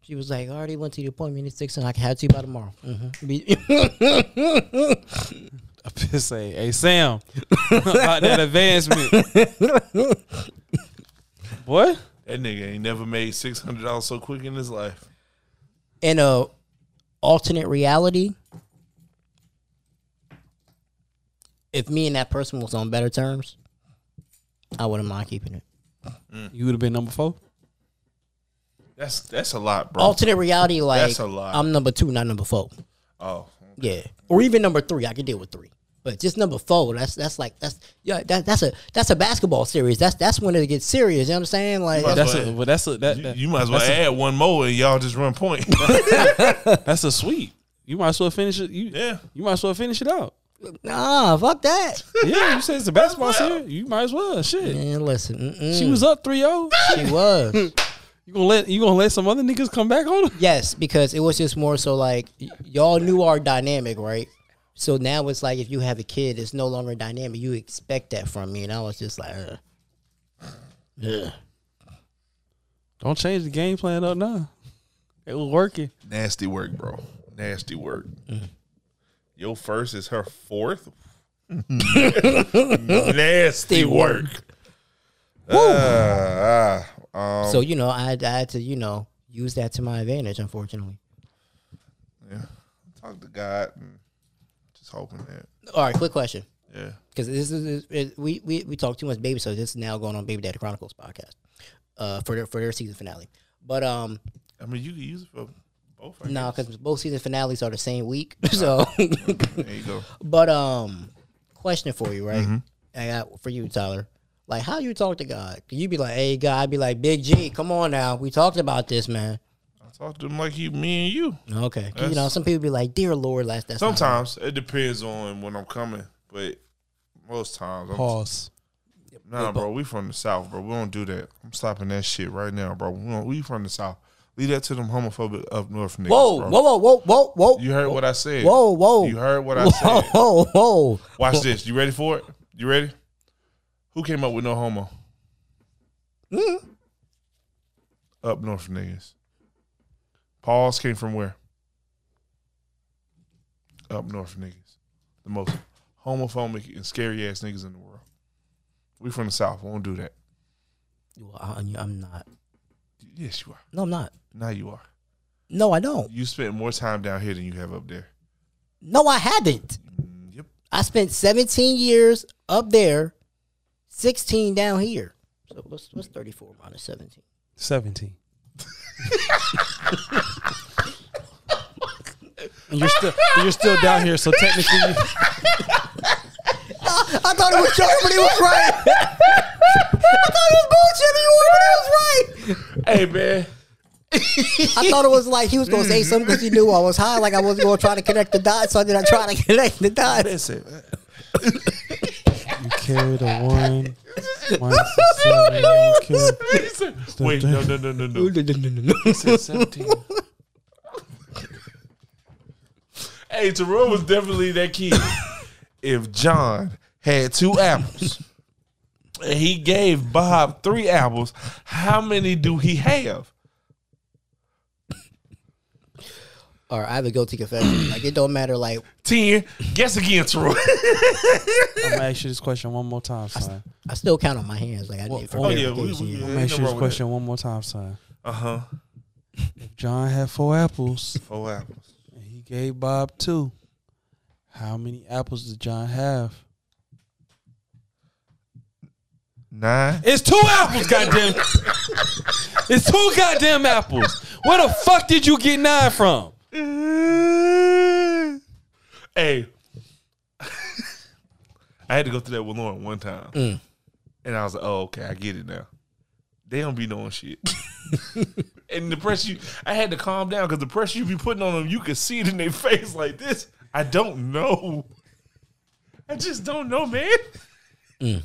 She was like, I already went to the appointment at six, and I can have it to you by tomorrow. Mm-hmm. I'm just saying, hey, Sam, about that advancement. Boy, that nigga ain't never made six hundred dollars so quick in his life. And, uh, alternate reality, if me and that person was on better terms, I wouldn't mind keeping it. Mm. You would have been number four? That's that's a lot, bro. Alternate reality, like, that's a lot. I'm number two, not number four. Oh. Okay. Yeah. Or even number three. I could deal with three. But just number four, that's that's like that's yeah, that that's a that's a basketball series. That's that's when it gets serious. You know what I'm saying? Like you that's well, a, well, that's a, that, you, that, you might as well add a, one more and y'all just run point. That's a sweep. You might as well finish it. You, yeah, you might as well finish it out. Nah, fuck that. Yeah, you said it's a basketball series. You might as well shit. Man, listen, mm-mm. She was up three oh. She was. You gonna let you gonna let some other niggas come back on her? Yes, because it was just more so like y'all knew our dynamic, right? So now it's like if you have a kid, it's no longer dynamic. You expect that from me. And I was just like, ugh. Ugh. Don't change the game plan up now. It was working. Nasty work, bro. Nasty work. Mm. Your first is her fourth? Nasty work. Uh, uh, um, so, you know, I, I had to, you know, use that to my advantage, unfortunately. Yeah. Talk to God and hoping that. All right, quick question. Yeah, because this is it, we, we we talk too much baby, so this is now going on Baby Daddy Chronicles podcast uh, for their for their season finale. But um, I mean, you can use it for both. No, nah, because both season finales are the same week. Nah. So there you go. But um, question for you, right? Mm-hmm. I got for you, Tyler. Like, how you talk to God? Can you be like, hey, God? I'd be like, Big G, come on now. We talked about this, man. Talk to them like you, me and you. Okay. That's, you know, some people be like, dear Lord, last that's sometimes it depends on when I'm coming, but most times I'm pause. Just, nah, bro, we from the South, bro. We don't do that. I'm stopping that shit right now, bro. We, don't, we from the South. Leave that to them homophobic up north niggas. Whoa, bro. whoa, whoa, whoa, whoa. You heard whoa, what I said. Whoa, whoa. You heard what I whoa, said. Whoa, whoa. Watch whoa. this. You ready for it? You ready? Who came up with no homo? Mm. Up north niggas. Paul's came from where? Up north niggas. The most homophobic and scary ass niggas in the world. We from the South. We won't do that. Well, I, I'm not. Yes, you are. No, I'm not. Now you are. No, I don't. You spent more time down here than you have up there. No, I haven't. Mm, yep. I spent seventeen years up there, sixteen down here. So what's, what's thirty-four minus seventeen? seventeen. And you're still you're still down here, so technically you... I, I thought it was Germany was right. I thought it was bullshit. You were right. Hey, man. I thought it was like he was going to say something because he knew I was high. Like I wasn't going to try to connect the dots. So I did not try to connect the dots. Listen, you carried a one. One six, seven, wait, no, no, no, no, no. seventeen. Hey, Taroy was definitely that kid. If John had two apples and he gave Bob three apples, how many do he have? Or I have a guilty confession. Like, it don't matter, like... ten. Guess again, Taroy. I'm going to ask you this question one more time, son. I, I still count on my hands. Like, I well, did for oh, yeah, we, we, we, I'm going to ask you this question that. one more time, son. Uh-huh. If John had four apples... Four apples. And he gave Bob two. How many apples did John have? Nine. It's two apples, goddamn. It's two goddamn apples. Where the fuck did you get nine from? Hey, I had to go through that with Lauren one time, mm. and I was like, "Oh, okay, I get it now." They don't be knowing shit, and the pressure you, I had to calm down because the pressure you be putting on them, you could see it in their face like this. I don't know. I just don't know, man. Mm.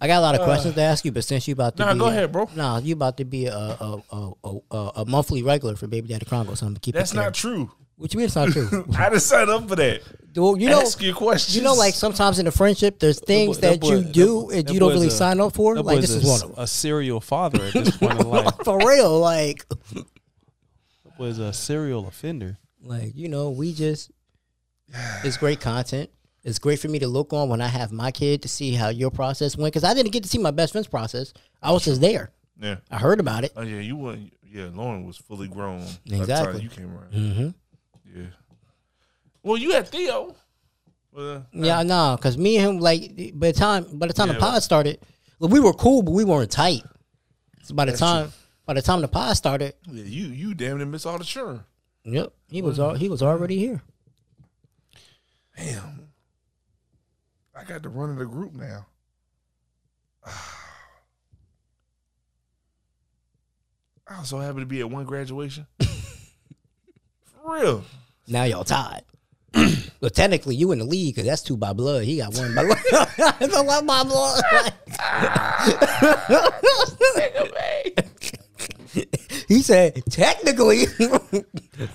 I got a lot of questions uh, to ask you, but since you about to nah, be go ahead, bro. Nah, you about to be a a, a, a, a monthly regular for Baby Daddy Chronicles, so I'm gonna keep. That's it not true. What you mean it's not true? I didn't sign up for that. Well, you know, ask your questions. You know, like sometimes in a friendship, there's things that, boy, that, that boy, you do that, and that you don't really a, sign up for. Like this a, is one of them. A serial father at this point in life. For real, like that was a serial offender. Like you know, we just it's great content. It's great for me to look on when I have my kid to see how your process went. Because I didn't get to see my best friend's process. I was just there. Yeah. I heard about it. Oh, yeah. You weren't. Yeah. Lauren was fully grown. Exactly. By the time you came around. Mm-hmm. Yeah. Well, you had Theo. Uh, yeah, no. Nah, because me and him, like, by the time, by the, time yeah, the pod started, look, we were cool, but we weren't tight. So by the time, true. by the time the pod started. Yeah, you, you damn near missed all the churn. Yep. He was, all, he was already here. Damn. I got to run in the group now. I was so happy to be at one graduation. For real. Now y'all tied. Well, technically, you in the league because that's two by blood. He got one by blood. It's one by blood. He said, technically.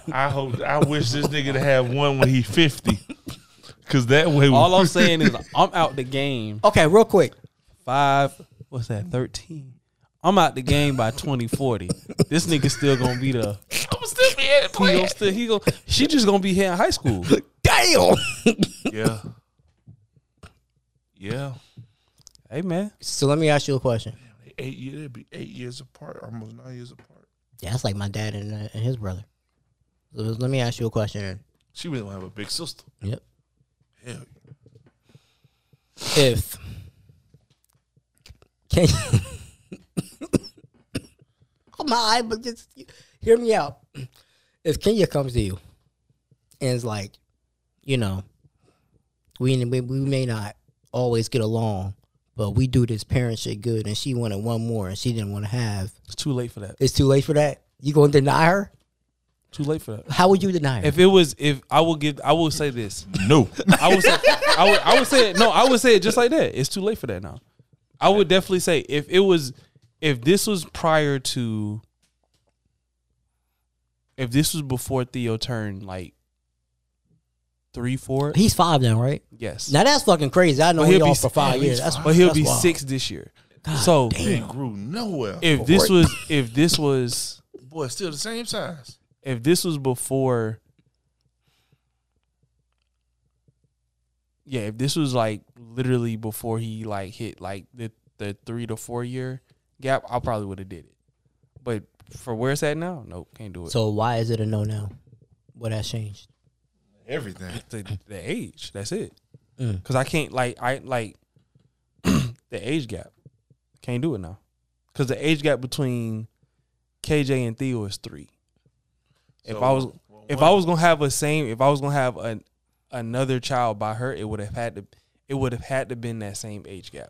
I hope. I wish this nigga to have one when he's fifty. Cause that way, all I'm saying is I'm out the game. Okay, real quick, five. What's that? Thirteen. I'm out the game by twenty forty. This nigga still gonna be the. I'm still be at play. He gonna still, he gonna, she just gonna be here in high school. Damn. Yeah. Yeah. Hey man. So let me ask you a question. Damn, eight years. It'd be eight years apart. Almost nine years apart. Yeah, that's like my dad and, uh, and his brother. So let me ask you a question. She really don't have a big sister. Yep. Hell. If can you, oh my, but just hear me out. If Kenya comes to you and it's like, you know, we we we may not always get along, but we do this parent shit good, and she wanted one more, and she didn't want to have. It's too late for that. It's too late for that. You gonna deny her? Too late for that. How would you deny it? If it was, if I would give, I would say this. No, I would say, I would, I would say it. No, I would say it just like that. It's too late for that now. I would definitely say if it was, if this was prior to, if this was before Theo turned like three, four. He's five now, right? Yes. Now that's fucking crazy. I know he'll be off for five years. That's, but he'll that's be wild. six this year. God so damn. It grew nowhere. If this was, if this was, boy, still the same size. If this was before, yeah, if this was like literally before he like hit like the, the three to four year gap, I probably would have did it. But for where it's at now, nope, can't do it. So why is it a no now? What has changed? Everything. The, the age. That's it. Mm. Cause I can't like I like the age gap. Can't do it now. Cause the age gap between K J and Theo is three. If so, I was, well, if I was gonna have a same, if I was gonna have an another child by her, it would have had to, it would have had to been that same age gap.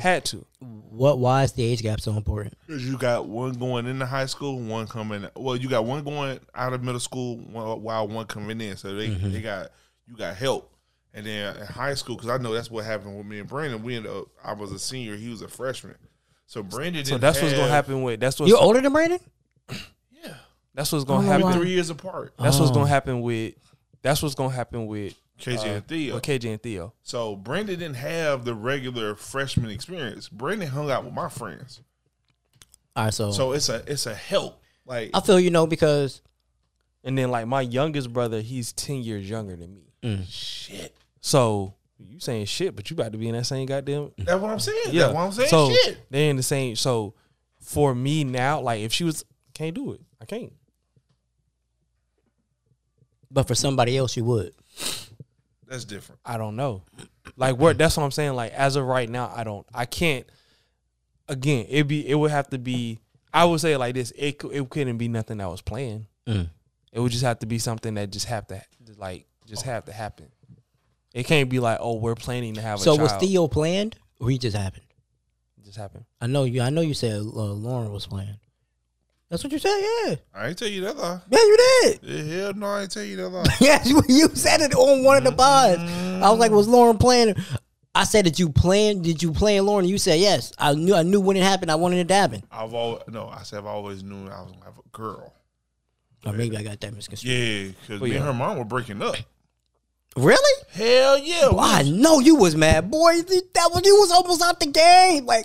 Had to. What? Why is the age gap so important? Because you got one going into high school, one coming. Well, you got one going out of middle school while one coming in. So they mm-hmm. they got you got help. And then in high school, because I know that's what happened with me and Brandon. We ended up. I was a senior. He was a freshman. So Brandon. So didn't that's have, what's gonna happen with. That's what. You're older than Brandon. Yeah. That's what's gonna oh, happen. Three years apart. That's oh. what's gonna happen with. That's what's gonna happen with. K J uh, and Theo. Or K J and Theo. So Brandon didn't have the regular freshman experience. Brandon hung out with my friends. All right, so so it's a it's a help. Like I feel you know because, and then like my youngest brother, he's ten years younger than me. Mm. Shit. So you saying shit, but you about to be in that same goddamn. That's what I'm saying. Yeah. That's what I'm saying. So shit. They're in the same. So for me now, like if she was, can't do it. I can't. But for somebody else, you would. That's different. I don't know. Like what? That's what I'm saying. Like as of right now, I don't. I can't. Again, it be. It would have to be. I would say it like this. It it couldn't be nothing that was planned. Mm. It would just have to be something that just have to like just have to happen. It can't be like oh we're planning to have. So a So was Theo planned or he just happened? It just happened. I know you. I know you said uh, Lauren was planned. That's what you said, yeah. I ain't tell you that lie. Yeah, you did. Yeah, hell no, I ain't tell you that lie. Yeah, you, you said it on one of the pods. Mm. I was like, was Lauren playing? I said, did you plan? Did you plan Lauren? You said yes. I knew. I knew when it happened. I wanted it to happen. I've always no. I said I've always knew I was gonna have a girl. Oh, maybe I got that misconstrued. Yeah, because me yeah. and her mom were breaking up. Really? Hell yeah. Boy, I know you was mad, boy. That was you was almost out the game, like.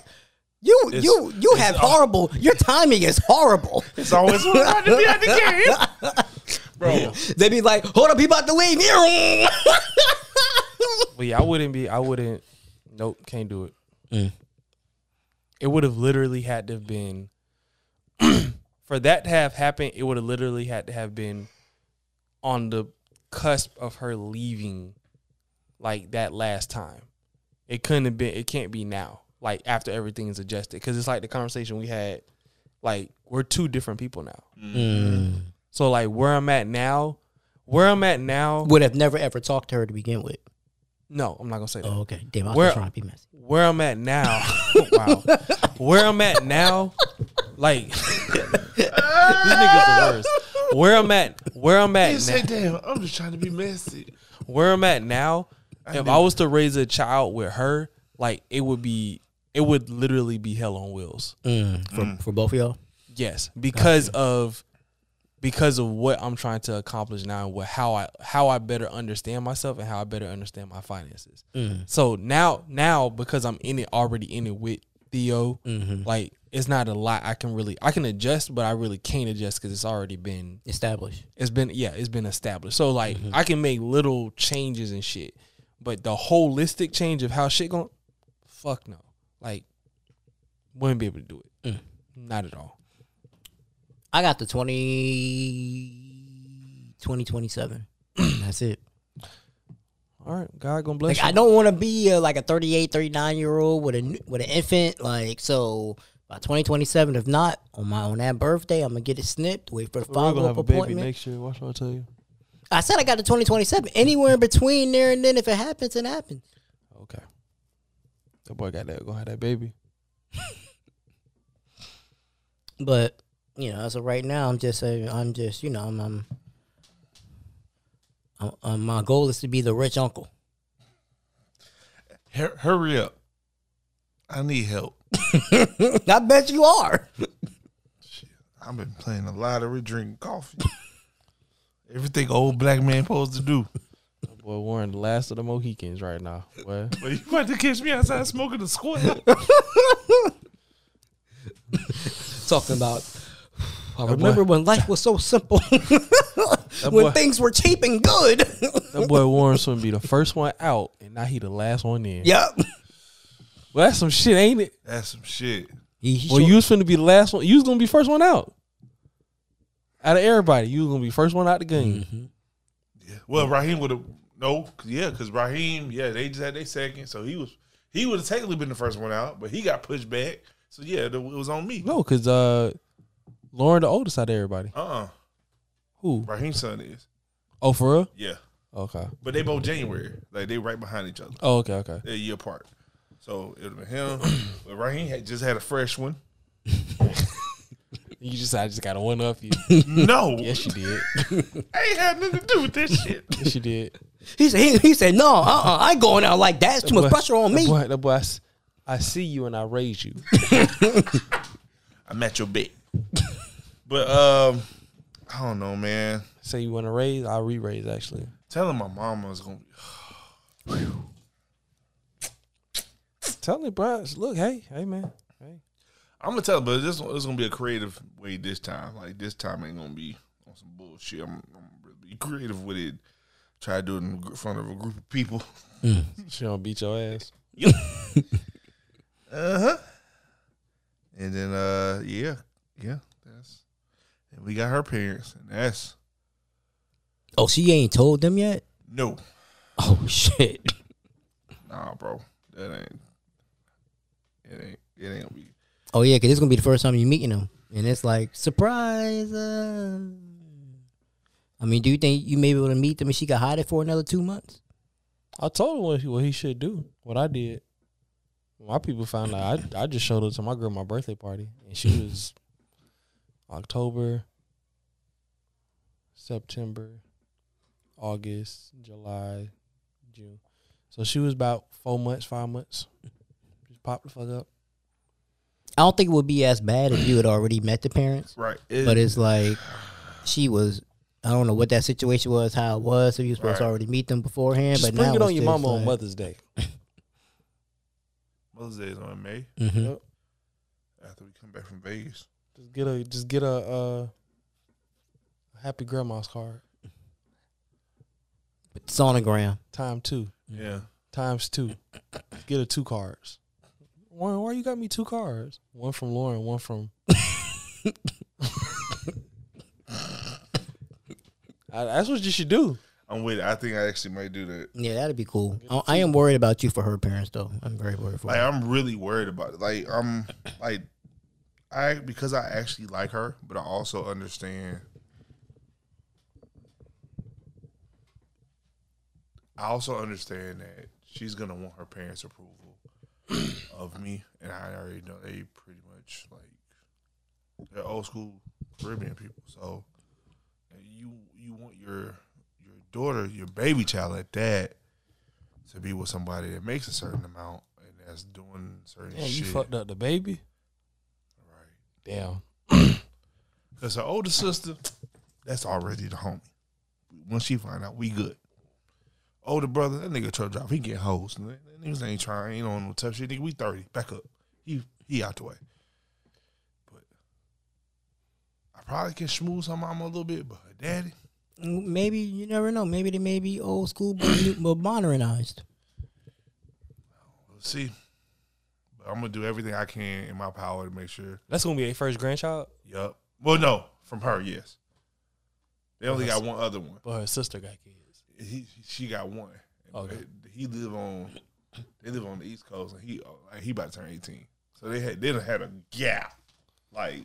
You it's, you you have horrible. Your timing is horrible. It's always hard to be at the game, bro. They be like, "Hold up, he about to leave." But yeah, I wouldn't be. I wouldn't. Nope, can't do it. Mm. It would have literally had to have been for that to have happened. It would have literally had to have been on the cusp of her leaving, like that last time. It couldn't have been. It can't be now. Like after everything is adjusted, because it's like the conversation we had. Like we're two different people now. Mm. So like where I'm at now, where I'm at now would have never ever talked to her to begin with. No, I'm not gonna say that. Oh, okay, damn, I was where, trying to be messy. Where I'm at now, wow. Where I'm at now, like these niggas the worst. Where I'm at, where I'm at. You say, damn, I'm just trying to be messy. Where I'm at now, I if I was to raise a child with her, like it would be. It would literally be hell on wheels mm, for mm. for both of y'all. Yes, because okay. of because of what I'm trying to accomplish now, and what how I how I better understand myself and how I better understand my finances. Mm. So now now because I'm in it already in it with Theo, mm-hmm. like it's not a lot I can really I can adjust, but I really can't adjust because it's already been established. It's been yeah, it's been established. So like mm-hmm. I can make little changes and shit, but the holistic change of how shit going, fuck no. Like, wouldn't be able to do it. Mm. Not at all. I got the twenty twenty-seven. That's it. All right. God gonna bless like, you. I don't want to be a, like a thirty-eight, thirty-nine year old with a with an infant. Like, so by twenty twenty-seven, if not, on my on that birthday, I'm going to get it snipped. Wait for the well, follow up appointment. We're going to have a baby next year. Watch what I tell you. I said I got the twenty twenty-seven. Anywhere in between there and then, if it happens, it happens. Okay. That boy got that. Gonna have that baby. But you know, so right now I'm just a, I'm just you know I'm, I'm, I'm, I'm my goal is to be the rich uncle. Hur- hurry up! I need help. I bet you are. Shit, I've been playing the lottery, drinking coffee. Everything old black man supposed to do. Boy, Warren, the last of the Mohicans right now. Boy. Boy, you about to catch me outside smoking a square. Talking about, I remember boy, when life was so simple. When boy, things were cheap and good. That boy Warren should be the first one out, and now he the last one in. Yep. Well, that's some shit, ain't it? That's some shit. He, he well, sure. You was finna be the last one. You was gonna be first one out. Out of everybody, you was gonna be first one out the game. Mm-hmm. Yeah. Well, Raheem would have no, yeah, because Raheem, yeah, they just had their second, so he was he would have technically been the first one out, but he got pushed back. So yeah, it was on me. No, because uh, Lauren, the oldest out of everybody. Uh, uh-uh. Who Raheem's son is? Oh, for real? Yeah. Okay. But they both January, like they right behind each other. Oh, okay, okay. They're a year apart. So it would have been him. But Raheem had just had a fresh one. You just, I just got a one up you. No. Yes, you did. I ain't had nothing to do with this shit. Yes, you did. He said, he, he said, no, uh-uh, I ain't going out like that. It's too much pressure on me. Boy, boy, I, I see you and I raise you. I'm at your bed. But, um, I don't know, man. Say you want to raise, I'll re-raise, actually. Telling my mama is going to be. Tell me, bro. Look, hey, hey, man. Hey. I'm going to tell her, but this, this is going to be a creative way this time. Like, this time ain't going to be on some bullshit. I'm, I'm going to be creative with it. Try to do it in front of a group of people. Mm. She gonna beat your ass. Uh-huh. And then, uh, yeah. Yeah. That's, and we got her parents. And that's. Oh, she ain't told them yet? No. Oh, shit. Nah, bro. That ain't. It ain't. It ain't gonna be. Oh, yeah, because it's gonna be the first time you're meeting them. And it's like, surprise. Uh... I mean, do you think you may be able to meet them and she could hide it for another two months? I told him what he, what he should do, what I did. My people found out. I, I just showed up to my girl my birthday party, and she was October, September, August, July, June. So she was about four months, five months. Just popped the fuck up. I don't think it would be as bad if you had already met the parents. Right. It, but it's like she was... I don't know what that situation was, how it was. So you were supposed right. to already meet them beforehand. Just but bring now it on your mama like... on Mother's Day. Mother's Day is on May. Mm-hmm. Yep. After we come back from Vegas, just get a just get a uh, happy grandma's card. It's on the gram. Time two. Yeah. Times two. Get her two cards. Warren, why you got me two cards? One from Lauren, one from. I, that's what you should do. I'm with it. I think I actually might do that. Yeah, that'd be cool. I, I am worried about you for her parents, though. I'm very worried for. Like, her. I'm really worried about it. Like, I'm like, I because I actually like her, but I also understand. I also understand that she's gonna want her parents' approval of me, and I already know they pretty much like they're old school Caribbean people, so. You you want your your daughter, your baby child at that, to be with somebody that makes a certain amount and that's doing certain Damn, shit. You fucked up the baby? Right. Damn. Because her older sister, that's already the homie. Once she find out, we good. Older brother, that nigga truck driver, he get hoes. That niggas ain't trying, ain't on no tough shit. Nigga, we thirty. Back up. He, he out the way. Probably can schmooze her mama a little bit, but her daddy. Maybe, you never know. Maybe they may be old school, but modernized. We'll see. But I'm going to do everything I can in my power to make sure. That's going to be their first grandchild? Yep. Well, no. From her, yes. They only got one other one. But her sister got kids. He, she got one. Okay. He live on, they live on the East Coast, and he like, he about to turn eighteen. So they had, they done had a gap. Like,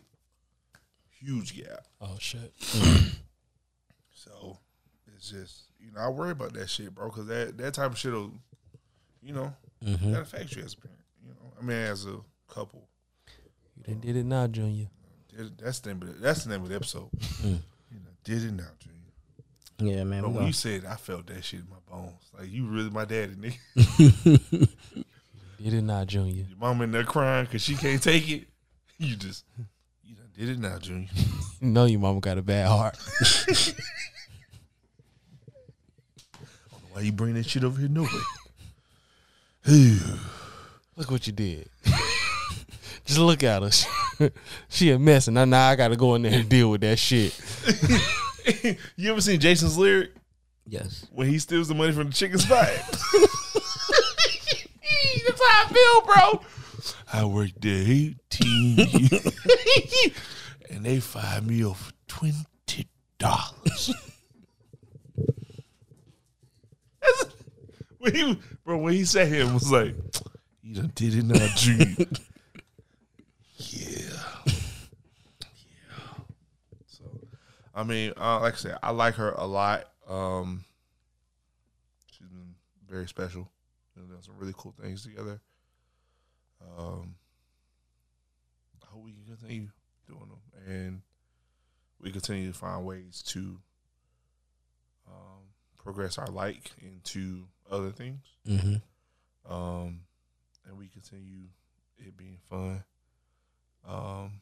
huge gap. Oh, shit. So, it's just, you know, I worry about that shit, bro, because that, that type of shit will, you know, mm-hmm. that affects you as a parent, you know. I mean, as a couple. You done um, did it now, Junior. Did, that's, the name of the, that's the name of the episode. You know, did it now, Junior. Yeah, man. But when gonna... you said I felt that shit in my bones. Like, you really my daddy, nigga. Did it now, Junior. Your mama in there crying because she can't take it. You just... Did it now, Junior. You know your mama got a bad heart. Why you bring that shit over here? No way. Look what you did. Just look at her. She, she a mess, and now, now I got to go in there and deal with that shit. You ever seen Jason's lyric? Yes. When he steals the money from the chicken spot. That's how I feel, bro. I worked there eighteen years and they fired me over twenty dollars. When he, bro, when he sat here and was like, you done did it now, Junior. Yeah. Yeah. So, I mean, uh, like I said, I like her a lot. Um, she's been very special. We've done some really cool things together. continue doing them, and we continue to find ways to um, progress our like into other things. Mm-hmm. Um, and we continue it being fun. Um,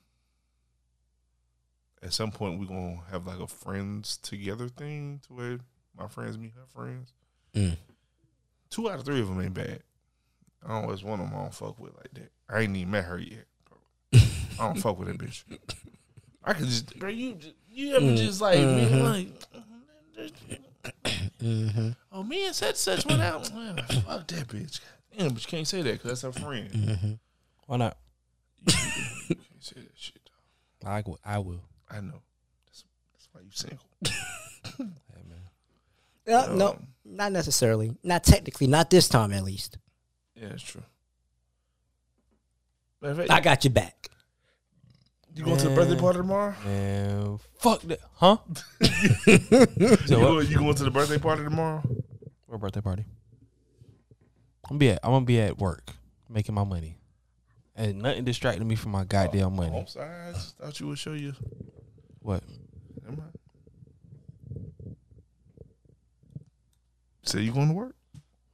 at some point, we're going to have like a friends together thing to where my friends meet her friends. Mm. Two out of three of them ain't bad. I always want them I don't fuck with like that. I ain't even met her yet. I don't fuck with that bitch. I could just, bro, you, you ever mm, just like, mm-hmm. man, like, mm-hmm. oh, me and such such went out. Man, fuck that bitch. Damn, but you can't say that because that's her friend. Mm-hmm. Why not? You can't say that shit, dog. I will. I, will. I know. That's, that's why you single. Hey, man. Uh, um, no, not necessarily. Not technically. Not this time, at least. Yeah, that's true. Fact, I got your back. You going man, to the birthday party tomorrow? Man, fuck that. Huh? you, go, you going to the birthday party tomorrow? What birthday party? I'm gonna be at, I'm gonna be at work making my money. And nothing distracting me from my goddamn uh, money. I'm sorry, I just thought you would show you. What? Never mind. Say you going to work?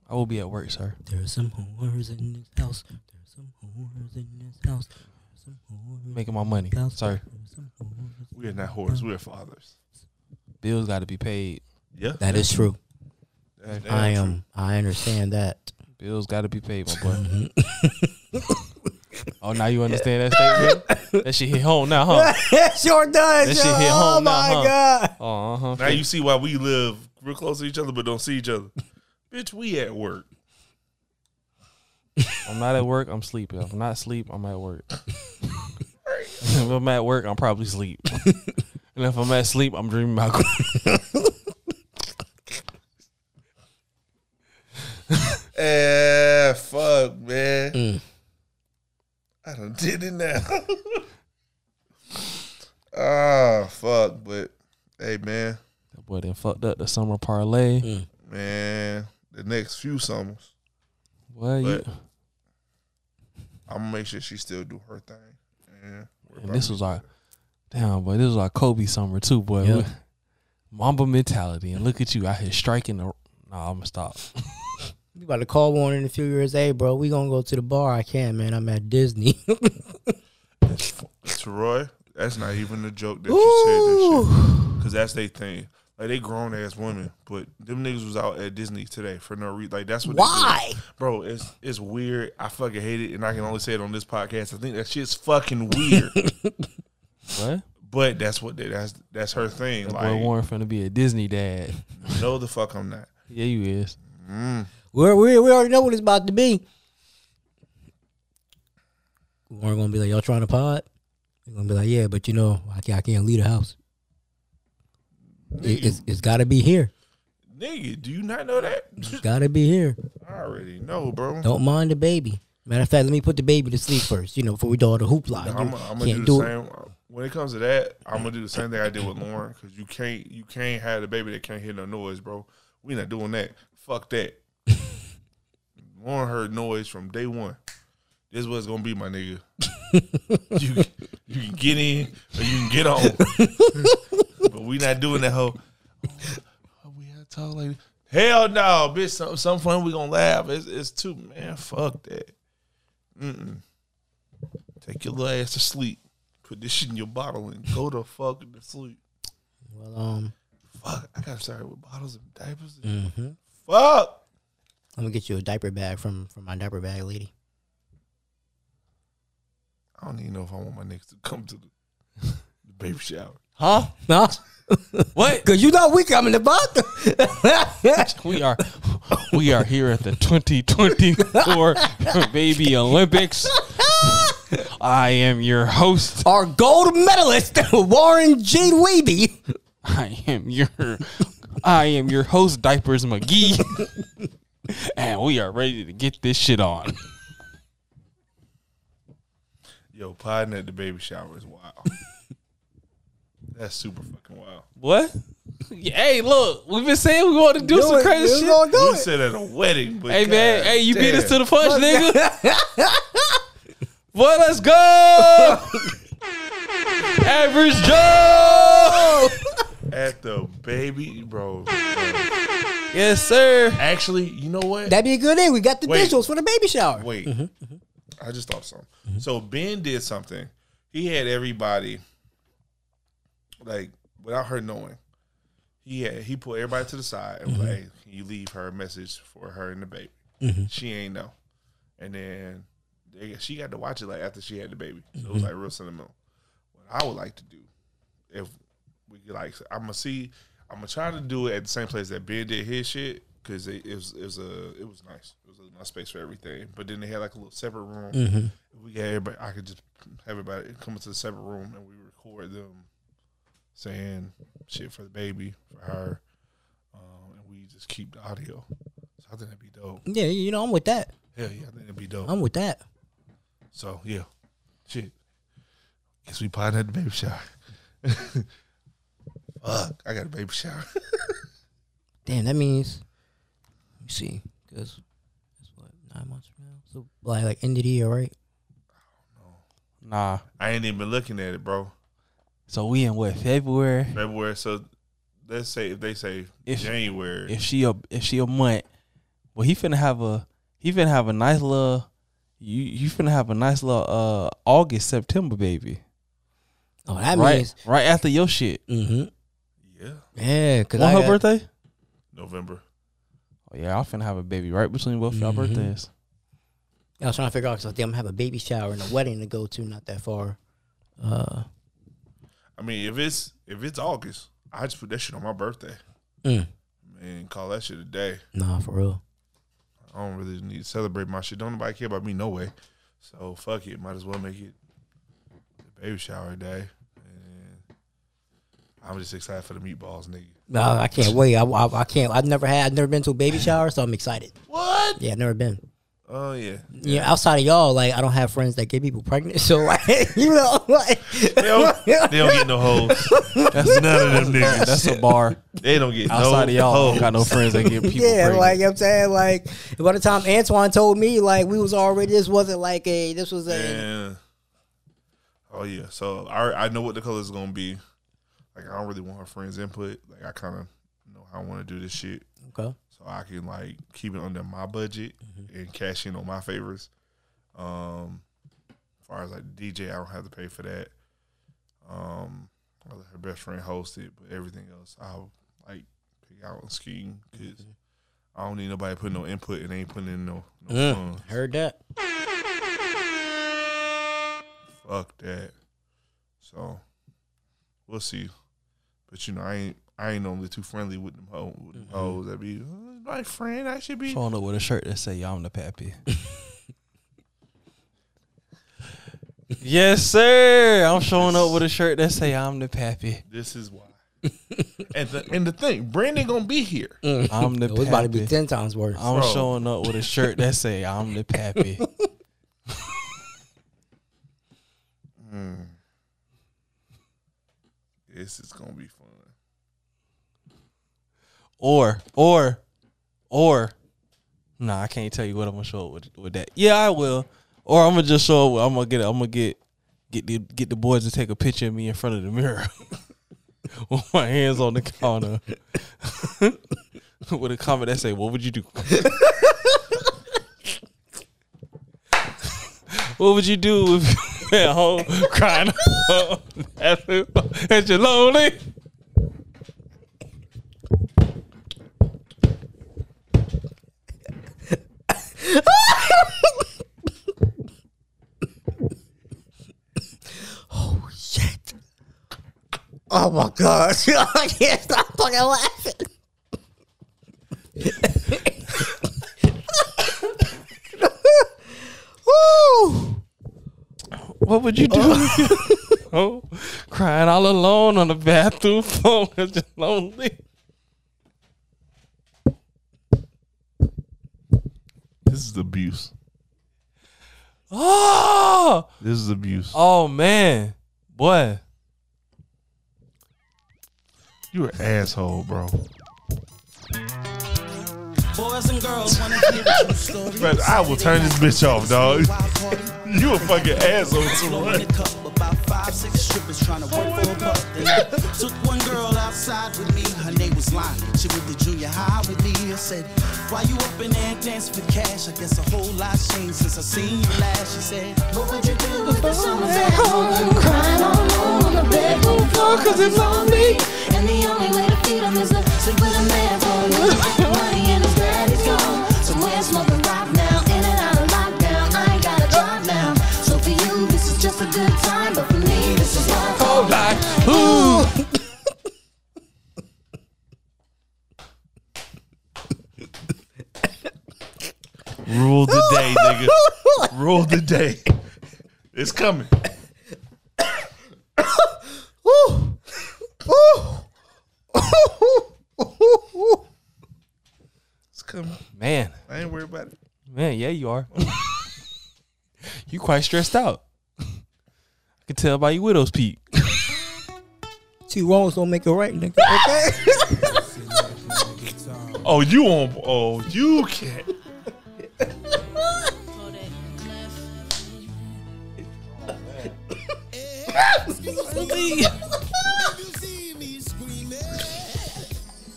I will be at work, sir. There's some whores in this house. There's some whores in this house. Making my money, sorry. We are not whores. We are fathers. Bills got to be paid. Yeah, that is true. That, that I am. True. I understand that. Bills got to be paid, my boy. Oh, now you understand that statement. That shit hit home now, huh? It sure does. That yo. Shit hit home oh now, huh? God. Oh my god. Now you see why we live real close to each other but don't see each other. Bitch, we at work. I'm not at work, I'm sleeping. If I'm not asleep, I'm at work. If I'm at work, I'm probably asleep. And if I'm at sleep, I'm dreaming about Eh, fuck, man. Mm. I done did it now. Ah, oh, fuck, but hey, man. That boy done fucked up the summer parlay. Mm. Man, the next few summers. Well, you I'm gonna make sure she still do her thing. Yeah, and this was our damn, boy. This was our Kobe summer too, boy. Yeah. Mamba mentality, and look at you out here striking. The, nah, I'm gonna stop. You about to call Warren in a few years? Hey, bro, we gonna go to the bar? I can't, man. I'm at Disney. Taroy, that's not even a joke that Ooh. You said that shit, because that's their thing. Like, they grown ass women, but them niggas was out at Disney today for no reason. Like, that's what why, they bro. It's it's weird. I fucking hate it, and I can only say it on this podcast. I think that shit's fucking weird. What? But that's what they, that's that's her thing. That like, boy Warren finna be a Disney dad. No, the fuck I'm not. Yeah, you is. Mm. We're, we we already know what it's about to be. Warren gonna be like, y'all trying to pod? We're gonna be like, yeah, but you know, I can't, I can't leave the house. Nigga, it's it's gotta be here. Nigga, do you not know that? It's gotta be here. I already know, bro. Don't mind the baby. Matter of fact, let me put the baby to sleep first, you know, before we do all the hoopla. No, I'm gonna do the do same it. When it comes to that, I'm gonna do the same thing I did with Lauren. Cause you can't you can't have the baby that can't hear no noise, bro. We not doing that. Fuck that. Lauren heard noise from day one. This is what's gonna be, my nigga. you you can get in or you can get on. But we not doing that whole oh, we gotta talk like hell no, bitch. Some some fun we gonna laugh. It's it's too man. Fuck that. Mm-mm. Take your little ass to sleep. Put this shit in your bottle and go to fucking sleep. Well, um, fuck. I gotta start with bottles and diapers. And mm-hmm. Fuck. I'm gonna get you a diaper bag from from my diaper bag lady. I don't even know if I want my niggas to come to the, the baby shower. Huh? No. What? Cause you know we coming to Boston. We are, we are here at the twenty twenty-four Baby Olympics. I am your host, our gold medalist, Warren G. Weeby. I am your, I am your host, Diapers McGee, and we are ready to get this shit on. Yo, podding at the baby shower is wild. That's super fucking wild. What? Yeah, hey, look, we've been saying we want to do, do some it, crazy shit. We it. said at a wedding, but hey, God, man, hey, you damn. beat us to the punch, nigga. Boy, let's go. Average Joe at the baby, bro. Yes, sir. Actually, you know what? That'd be a good thing. We got the Wait. visuals for the baby shower. Wait, mm-hmm. I just thought something. Mm-hmm. So Ben did something. He had everybody, like, without her knowing. He had, he pulled everybody to the side and mm-hmm. was like, hey, can you leave her a message for her and the baby? Mm-hmm. She ain't know. And then they, she got to watch it like after she had the baby. So mm-hmm. it was like real sentimental. What I would like to do, if we like, I'm gonna see, I'm gonna try to do it at the same place that Ben did his shit because it, it was it was a it was nice. It was a nice space for everything. But then they had like a little separate room. Mm-hmm. We had everybody. I could just have everybody come into the separate room and we record them saying shit for the baby, for her, um, and we just keep the audio. So I think that'd be dope. Yeah, you know, I'm with that. Hell yeah, I think it'd be dope. I'm with that. So yeah, shit. Guess we potted at the baby shower. Fuck, I got a baby shower. Damn, that means. Let me see, because that's what nine months from now. So like, like end of the year, right? I don't know. Nah, I ain't even looking at it, bro. So we in what, February? February. So let's say if they say if January, she, if she a if she a month, well he finna have a he finna have a nice little you you finna have a nice little uh August September baby. Oh, that right, means right after your shit. Mm-hmm. Yeah. Yeah. Cause when I her birthday? November. Oh yeah, I finna have a baby right between both mm-hmm. y'all birthdays. I was trying to figure out because I think I'm gonna have a baby shower and a wedding to go to not that far. Uh. I mean, if it's if it's August, I just put that shit on my birthday. Mm. Man, call that shit a day. Nah, for real. I don't really need to celebrate my shit. Don't nobody care about me, no way. So fuck it. Might as well make it the baby shower day. And I'm just excited for the meatballs, nigga. No, I can't wait. I, I, I can't. I've never had. I've never been to a baby shower, so I'm excited. What? Yeah, I've never been. Oh yeah. yeah, yeah. Outside of y'all, like I don't have friends that get people pregnant, so like you know, like they don't, they don't get no hoes. That's none of them niggas. That's a bar. They don't get outside no of y'all. Hoes. Got no friends that get people. Yeah, pregnant. Like you know what I'm saying, like by the time Antoine told me, like we was already. This wasn't like a. This was a. Yeah. Oh yeah, so I I know what the color is gonna be. Like I don't really want her friends' input. Like I kind of know how I want to do this shit. Okay. I can like keep it under my budget mm-hmm. and cash in on my favors. Um, as far as like the D J, I don't have to pay for that. Um, I let her best friend host it, but everything else I'll like pick out on skiing because mm-hmm. I don't need nobody putting no input and they ain't putting in no, no mm, funds. Heard that. Fuck that. So we'll see. But you know, I ain't. I ain't normally too friendly with them hoes. With them hoes that be oh, my friend. I should be showing up with a shirt that say "I'm the pappy." Yes, sir. I'm showing up with a shirt that say "I'm the pappy." This is why. and, the, and the thing, Brandon gonna be here. I'm the. It was about to be ten times worse. I'm Bro. showing up with a shirt that say "I'm the pappy." mm. This is gonna be fun. Or, or, or, nah, I can't tell you what I'm gonna show up with, with that. Yeah, I will. Or I'm gonna just show up. With, I'm gonna get. I'm gonna get get the get the boys to take a picture of me in front of the mirror with my hands on the counter with a comment that say, "What would you do? What would you do if you at home crying at your lonely?" Oh shit. Oh my god. I can't stop fucking laughing. Woo. What would you do? Oh, crying all alone on the bathroom floor. Just lonely. This is abuse. Oh, this is abuse. Oh man, boy, you're an asshole, bro. Boys and girls want to hear the true story. But I will turn this bitch off, dog. You a fucking asshole too. trippers trying to work for a buck. Took one girl outside with me, her name was Lonnie. She went to junior high with me. I said, why you up in there dancing for cash? I guess a whole lot's changed since I seen you last. She said, what would you do if the summer's at home? I'm crying all alone on the bedroom floor cause it's on me. And the only way to feed them is to sleep with a man for me. The money and his daddy's gone. Somewhere smoking rock now, in and out of lockdown. I ain't gotta drive now. So for you, this is just a good time. But for me, this is my whole life. Ooh. Rule the day, nigga. Rule the day. It's coming. Ooh. Ooh. It's coming. Man. I ain't worried about it. Man, yeah, you are. You quite stressed out. I can tell by your widow's peak. Two wrongs don't make a right, nigga. Okay? Oh, you on. Oh, you can't.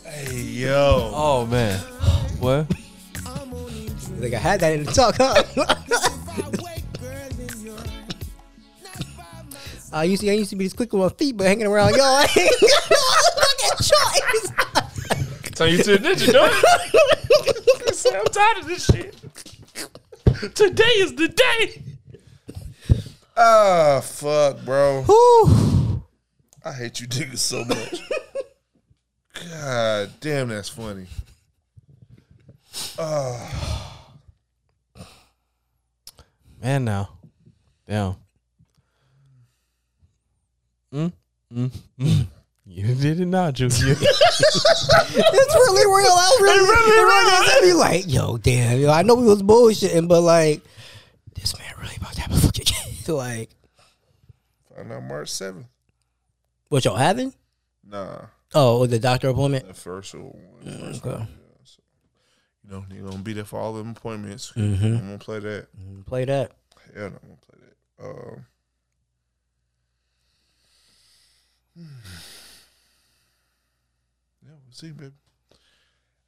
Hey yo! Oh man, what? Like I had that in the talk, huh? I used to, I used to be this quick with my feet, but hanging around, yo, I ain't got no fucking choice. Tell you to a ninja, don't I'm tired of this shit. Today is the day. Ah, oh, fuck, bro. Whew. I hate you niggas so much. God damn, that's funny. Oh. Man, now. Damn. Mm, mm, mm. You did it not, Juice. It's really real. I really, it's really real. I be like, yo, damn. Yo, I know we was bullshitting, but like, this man really about to have a fucking chance. Like, find out March seventh. What y'all having? Nah. Oh, the doctor appointment? The first one. The first okay. one yeah, so, you know, you're going to be there for all them appointments. Mm-hmm. I'm going to play that. Play that. Yeah, I'm going to play that. Um, yeah, we'll see, baby.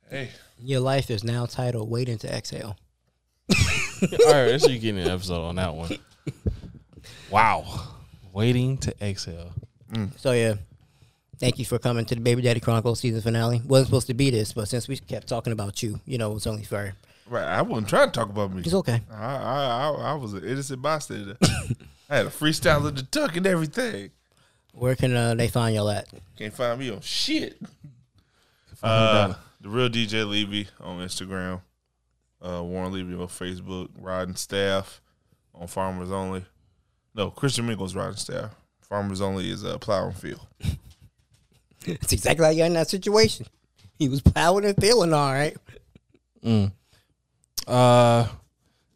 Hey. Your life is now titled Waiting to Exhale. All right, that's you getting an episode on that one. Wow. Waiting to Exhale. Mm. So, yeah. Thank you for coming to the Baby Daddy Chronicles season finale. Wasn't supposed to be this, but since we kept talking about you, you know, it's only fair. Right. I wasn't trying to talk about me. It's okay. I I, I, I was an innocent bystander. I had a freestyle of the tuck and everything. Where can uh, they find y'all at? Can't find me on shit. Uh, the Real D J Levy on Instagram. Uh, Warren Levy on Facebook. Riding Staff on Farmers Only. No, Christian Mingle's Riding Staff. Farmers Only is uh, Plow and Field. That's exactly how you got in that situation. He was plowing and feeling all right. Mm. Uh,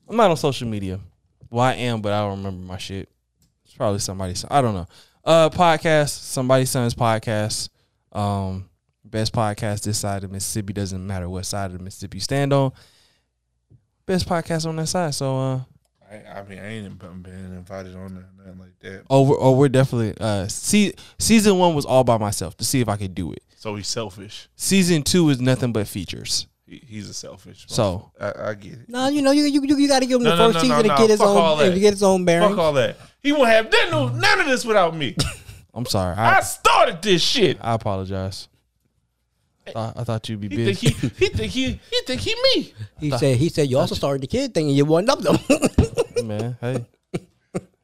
I'm not on social media. Well, I am, but I don't remember my shit. It's probably somebody's. I don't know. Uh, podcast, Somebody's Son's podcast. Um, best podcast this side of Mississippi. Doesn't matter what side of Mississippi you stand on. Best podcast on that side. So, uh, I, I mean, I ain't been invited on there, nothing like that. Oh, we're, oh, we're definitely. Uh, see, season one was all by myself to see if I could do it. So he's selfish. Season two is nothing but features. He, he's a selfish. So I, I get it. No, you know, you you you got to give him no, the no, first no, season no, no, to get his own. To get his own bearing. Fuck all that. He won't have none, none of this without me. I'm sorry. I, I started this shit. I apologize. I thought, I thought you'd be he big. Think he, he think he, he think he me. He thought, said, he said you also started the kid thing and you wasn't up though. Man, hey,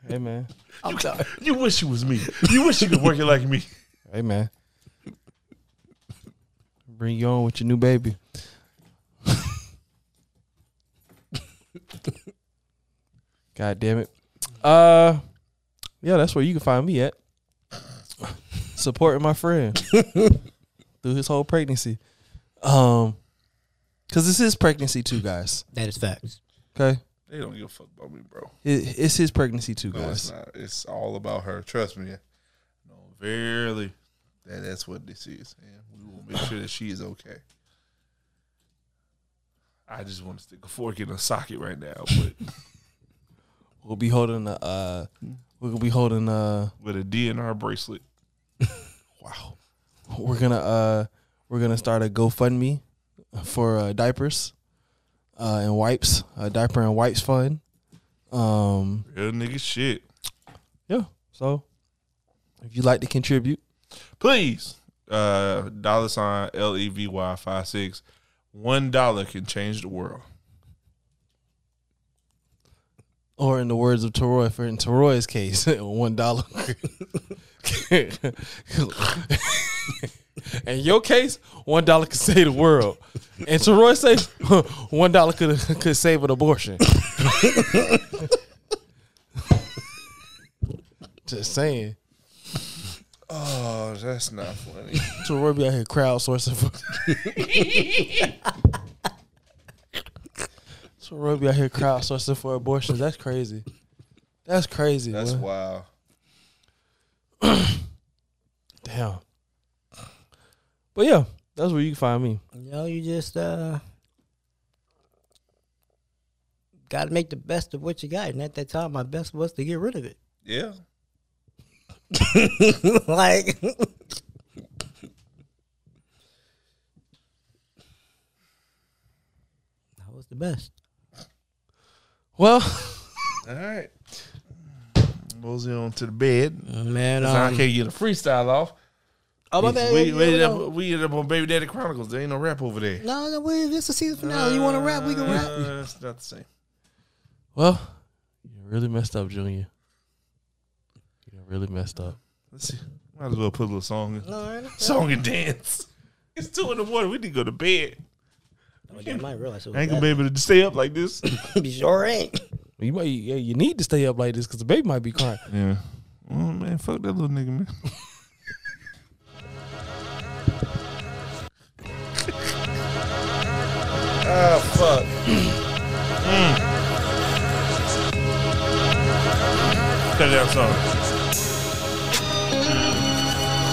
hey man, I'm you, sorry. You wish you was me. You wish you could work it like me. Hey man, bring you on with your new baby. God damn it. Uh, yeah, that's where you can find me at. Supporting my friend. Through his whole pregnancy. Um, Because this is pregnancy too, guys. That is facts. Okay? They don't give a fuck about me, bro. It, it's his pregnancy too, no, guys. It's, not. It's all about her. Trust me. No, verily. That, that's what this is. Man. We will make sure that she is okay. I just want to stick a fork in a socket right now. But we'll be holding a uh, We're gonna be holding uh with a D N R bracelet. Wow. We're gonna uh we're gonna start a GoFundMe for uh, diapers uh, and wipes, a diaper and wipes fund. Um, Real nigga shit. Yeah. So if you like to contribute, please. Uh, dollar sign L E V Y five six. One dollar can change the world. Or in the words of Taroy, for in Taroy's case, one dollar. In your case, one dollar could save the world. And Taroy says one dollar could could save an abortion. Just saying. Oh, that's not funny. Taroy be out here crowdsourcing for Taroy be out here crowdsourcing for abortions. That's crazy. That's crazy. That's wild. Damn. But yeah, that's where you can find me. You know, you just uh, gotta make the best of what you got. And at that time, my best was to get rid of it. Yeah. Like, that was the best. Well, all right, mosey on to the bed, man. Um, I can't get a freestyle off. Oh my bad. We, we, we, we ended up on Baby Daddy Chronicles. There ain't no rap over there. No, no, wait, this is the season finale. Uh, you want to rap? We can rap. Uh, it's not the same. Well, you really messed up, Junior. Really messed up. Let's see. Might as well put a little song in. No, song and dance. It's two in the morning. We need to go to bed. Oh, damn, I, realize it was I ain't gonna be able to stay up like this. You sure ain't. You might. Yeah, you need to stay up like this because the baby might be crying. Yeah. Oh man, fuck that little nigga, man. Ah, fuck. Mm. Cut that song.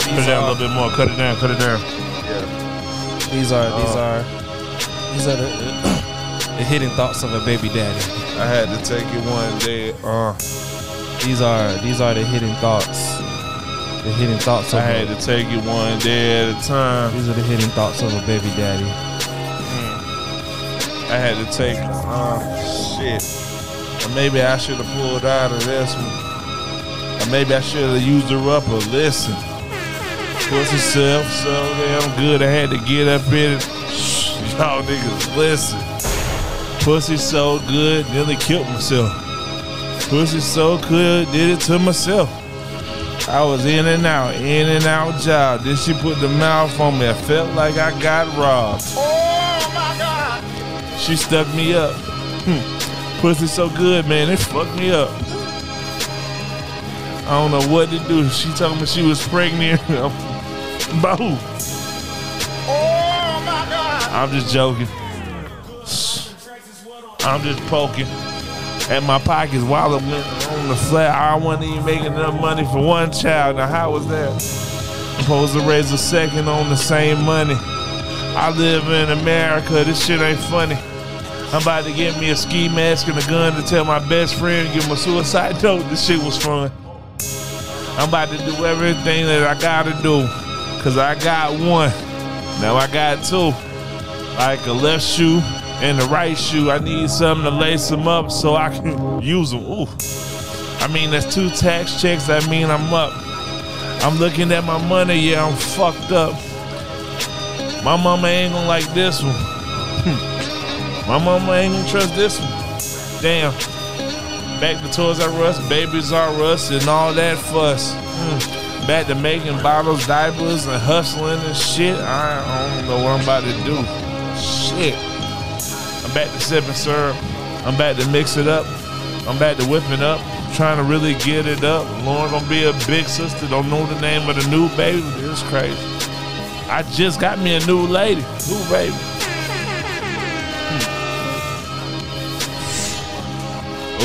Cut it down a little bit more. Cut it down. Cut it down. Yeah. These are uh, these are these are the, the hidden thoughts of a baby daddy. I had to take it one day. Uh, these are these are the hidden thoughts. The hidden thoughts. Of I had a, to take it one day at a time. These are the hidden thoughts of a baby daddy. Mm. I had to take. Uh, shit. Or maybe I should have pulled out of this one. Or maybe I should have used her up or listened. Was yourself so damn good. I had to get up in it. Y'all niggas, listen. Pussy so good, nearly killed myself. Pussy so good, did it to myself. I was in and out, in and out job. Then she put the mouth on me. I felt like I got robbed. Oh my God. She stuffed me up. Hm. Pussy so good, man. It fucked me up. I don't know what to do. She told me she was pregnant. By who? Oh my God. I'm just joking. I'm just poking at my pockets while I went on the flat. I wasn't even making enough money for one child. Now how was that? I'm supposed to raise a second on the same money. I live in America. This shit ain't funny. I'm about to get me a ski mask and a gun to tell my best friend, give him a suicide note. This shit was fun. I'm about to do everything that I gotta do, cause I got one, now I got two. Like a left shoe and a right shoe, I need something to lace them up so I can use them. Ooh, I mean that's two tax checks, I mean I'm up. I'm looking at my money, yeah I'm fucked up. My mama ain't gonna like this one. My mama ain't gonna trust this one. Damn. Back to Toys R Us, Babies R Us, and all that fuss. Mm. Back to making bottles, diapers, and hustling and shit. I don't know what I'm about to do. Shit. I'm back to sipping syrup. I'm back to mix it up. I'm back to whipping up. I'm trying to really get it up. Lauren gonna be a big sister. Don't know the name of the new baby. It's crazy. I just got me a new lady. New baby.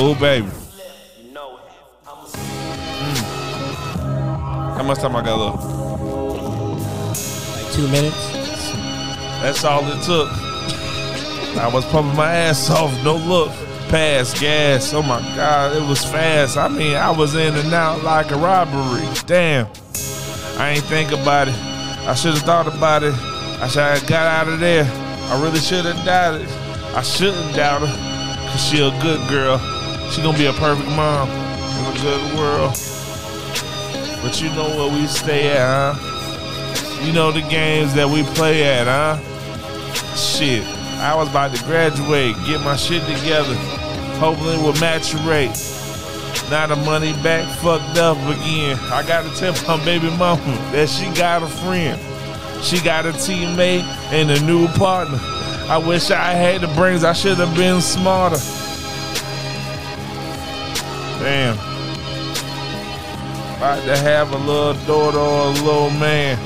Oh baby, mm. How much time I got left? Like two minutes. That's all it took. I was pumping my ass off, no look. past gas. Oh my God, it was fast. I mean, I was in and out like a robbery. Damn, I ain't think about it. I should have thought about it. I should have got out of there. I really should have doubted. I shouldn't doubt her, cause she a good girl. She gonna be a perfect mom in a good world. But you know where we stay at, huh? You know the games that we play at, huh? Shit, I was about to graduate, get my shit together. Hopefully we'll maturate. Now the money back fucked up again. I gotta tell my baby mama that she got a friend. She got a teammate and a new partner. I wish I had the brains, I should have been smarter. Damn. About to have a little daughter or a little man.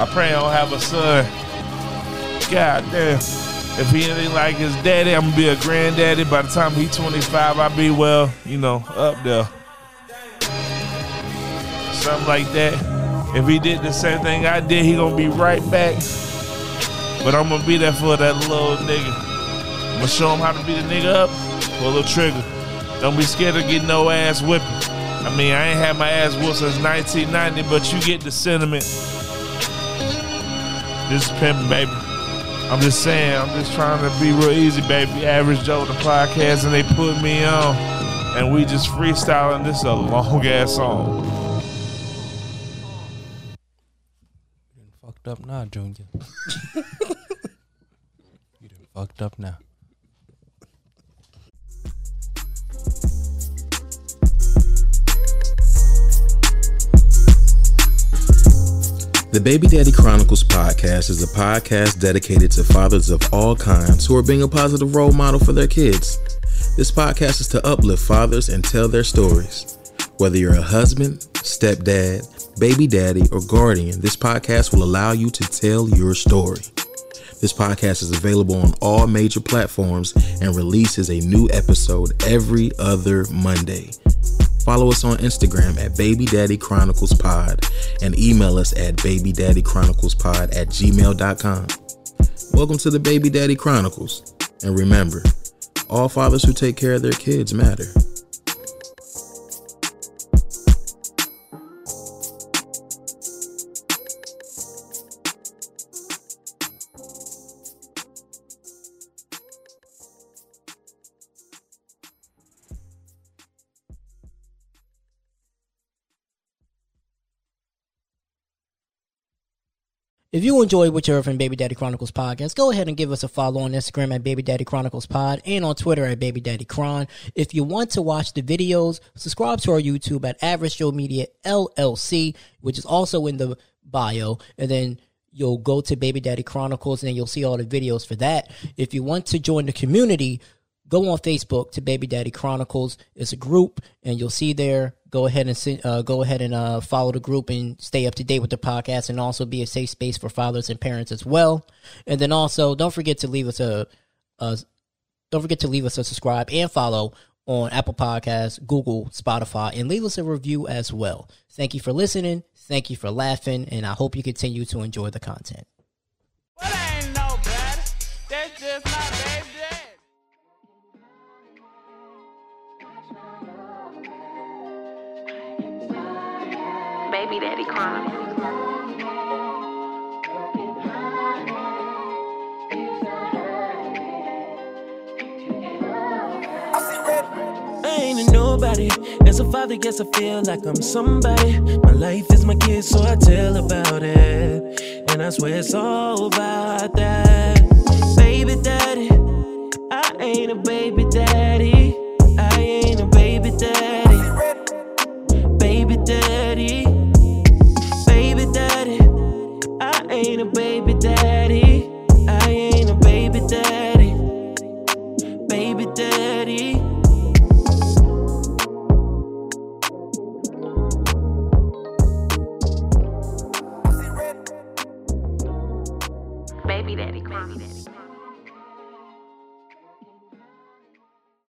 I pray I don't have a son. God damn. If he ain't like his daddy, I'm gonna be a granddaddy. By the time he's twenty-five, I'll be, well, you know, up there. Something like that. If he did the same thing I did, he gonna be right back. But I'm gonna be there for that little nigga. I'm gonna show him how to beat a nigga up. Pull a trigger. Don't be scared of getting no ass whipping. I mean, I ain't had my ass whooped since nineteen ninety, but you get the sentiment. This is pimping, baby. I'm just saying, I'm just trying to be real easy, baby. Average Joe, the podcast, and they put me on. And we just freestyling. This is a long-ass song. You done fucked up now, Junior. You done fucked up now. The Baby Daddy Chronicles podcast is a podcast dedicated to fathers of all kinds who are being a positive role model for their kids. This podcast is to uplift fathers and tell their stories. Whether you're a husband, stepdad, baby daddy, or guardian, this podcast will allow you to tell your story. This podcast is available on all major platforms and releases a new episode every other Monday. Follow us on Instagram at Baby Daddy Chronicles Pod and email us at babydaddychroniclespod at gmail dot com. Welcome to the Baby Daddy Chronicles. And remember, all fathers who take care of their kids matter. If you enjoyed what you heard from Baby Daddy Chronicles podcast, go ahead and give us a follow on Instagram at Baby Daddy Chronicles Pod and on Twitter at Baby Daddy Chron. If you want to watch the videos, subscribe to our YouTube at Average Joe Media L L C, which is also in the bio. And then you'll go to Baby Daddy Chronicles and then you'll see all the videos for that. If you want to join the community, go on Facebook to Baby Daddy Chronicles. It's a group, and you'll see there. Go ahead and uh, go ahead and uh, follow the group and stay up to date with the podcast, and also be a safe space for fathers and parents as well. And then also, don't forget to leave us a, a don't forget to leave us a subscribe and follow on Apple Podcasts, Google, Spotify, and leave us a review as well. Thank you for listening. Thank you for laughing, and I hope you continue to enjoy the content. Well, that ain't no better. That's just not baby. Baby Daddy Chronicles. I ain't a nobody. As a father, guess I feel like I'm somebody. My life is my kid, so I tell about it. And I swear it's all about that. Baby Daddy, I ain't a baby daddy. I ain't a baby daddy. Baby Daddy. I ain't a baby daddy. I ain't a baby daddy. Baby daddy. Baby daddy, baby daddy.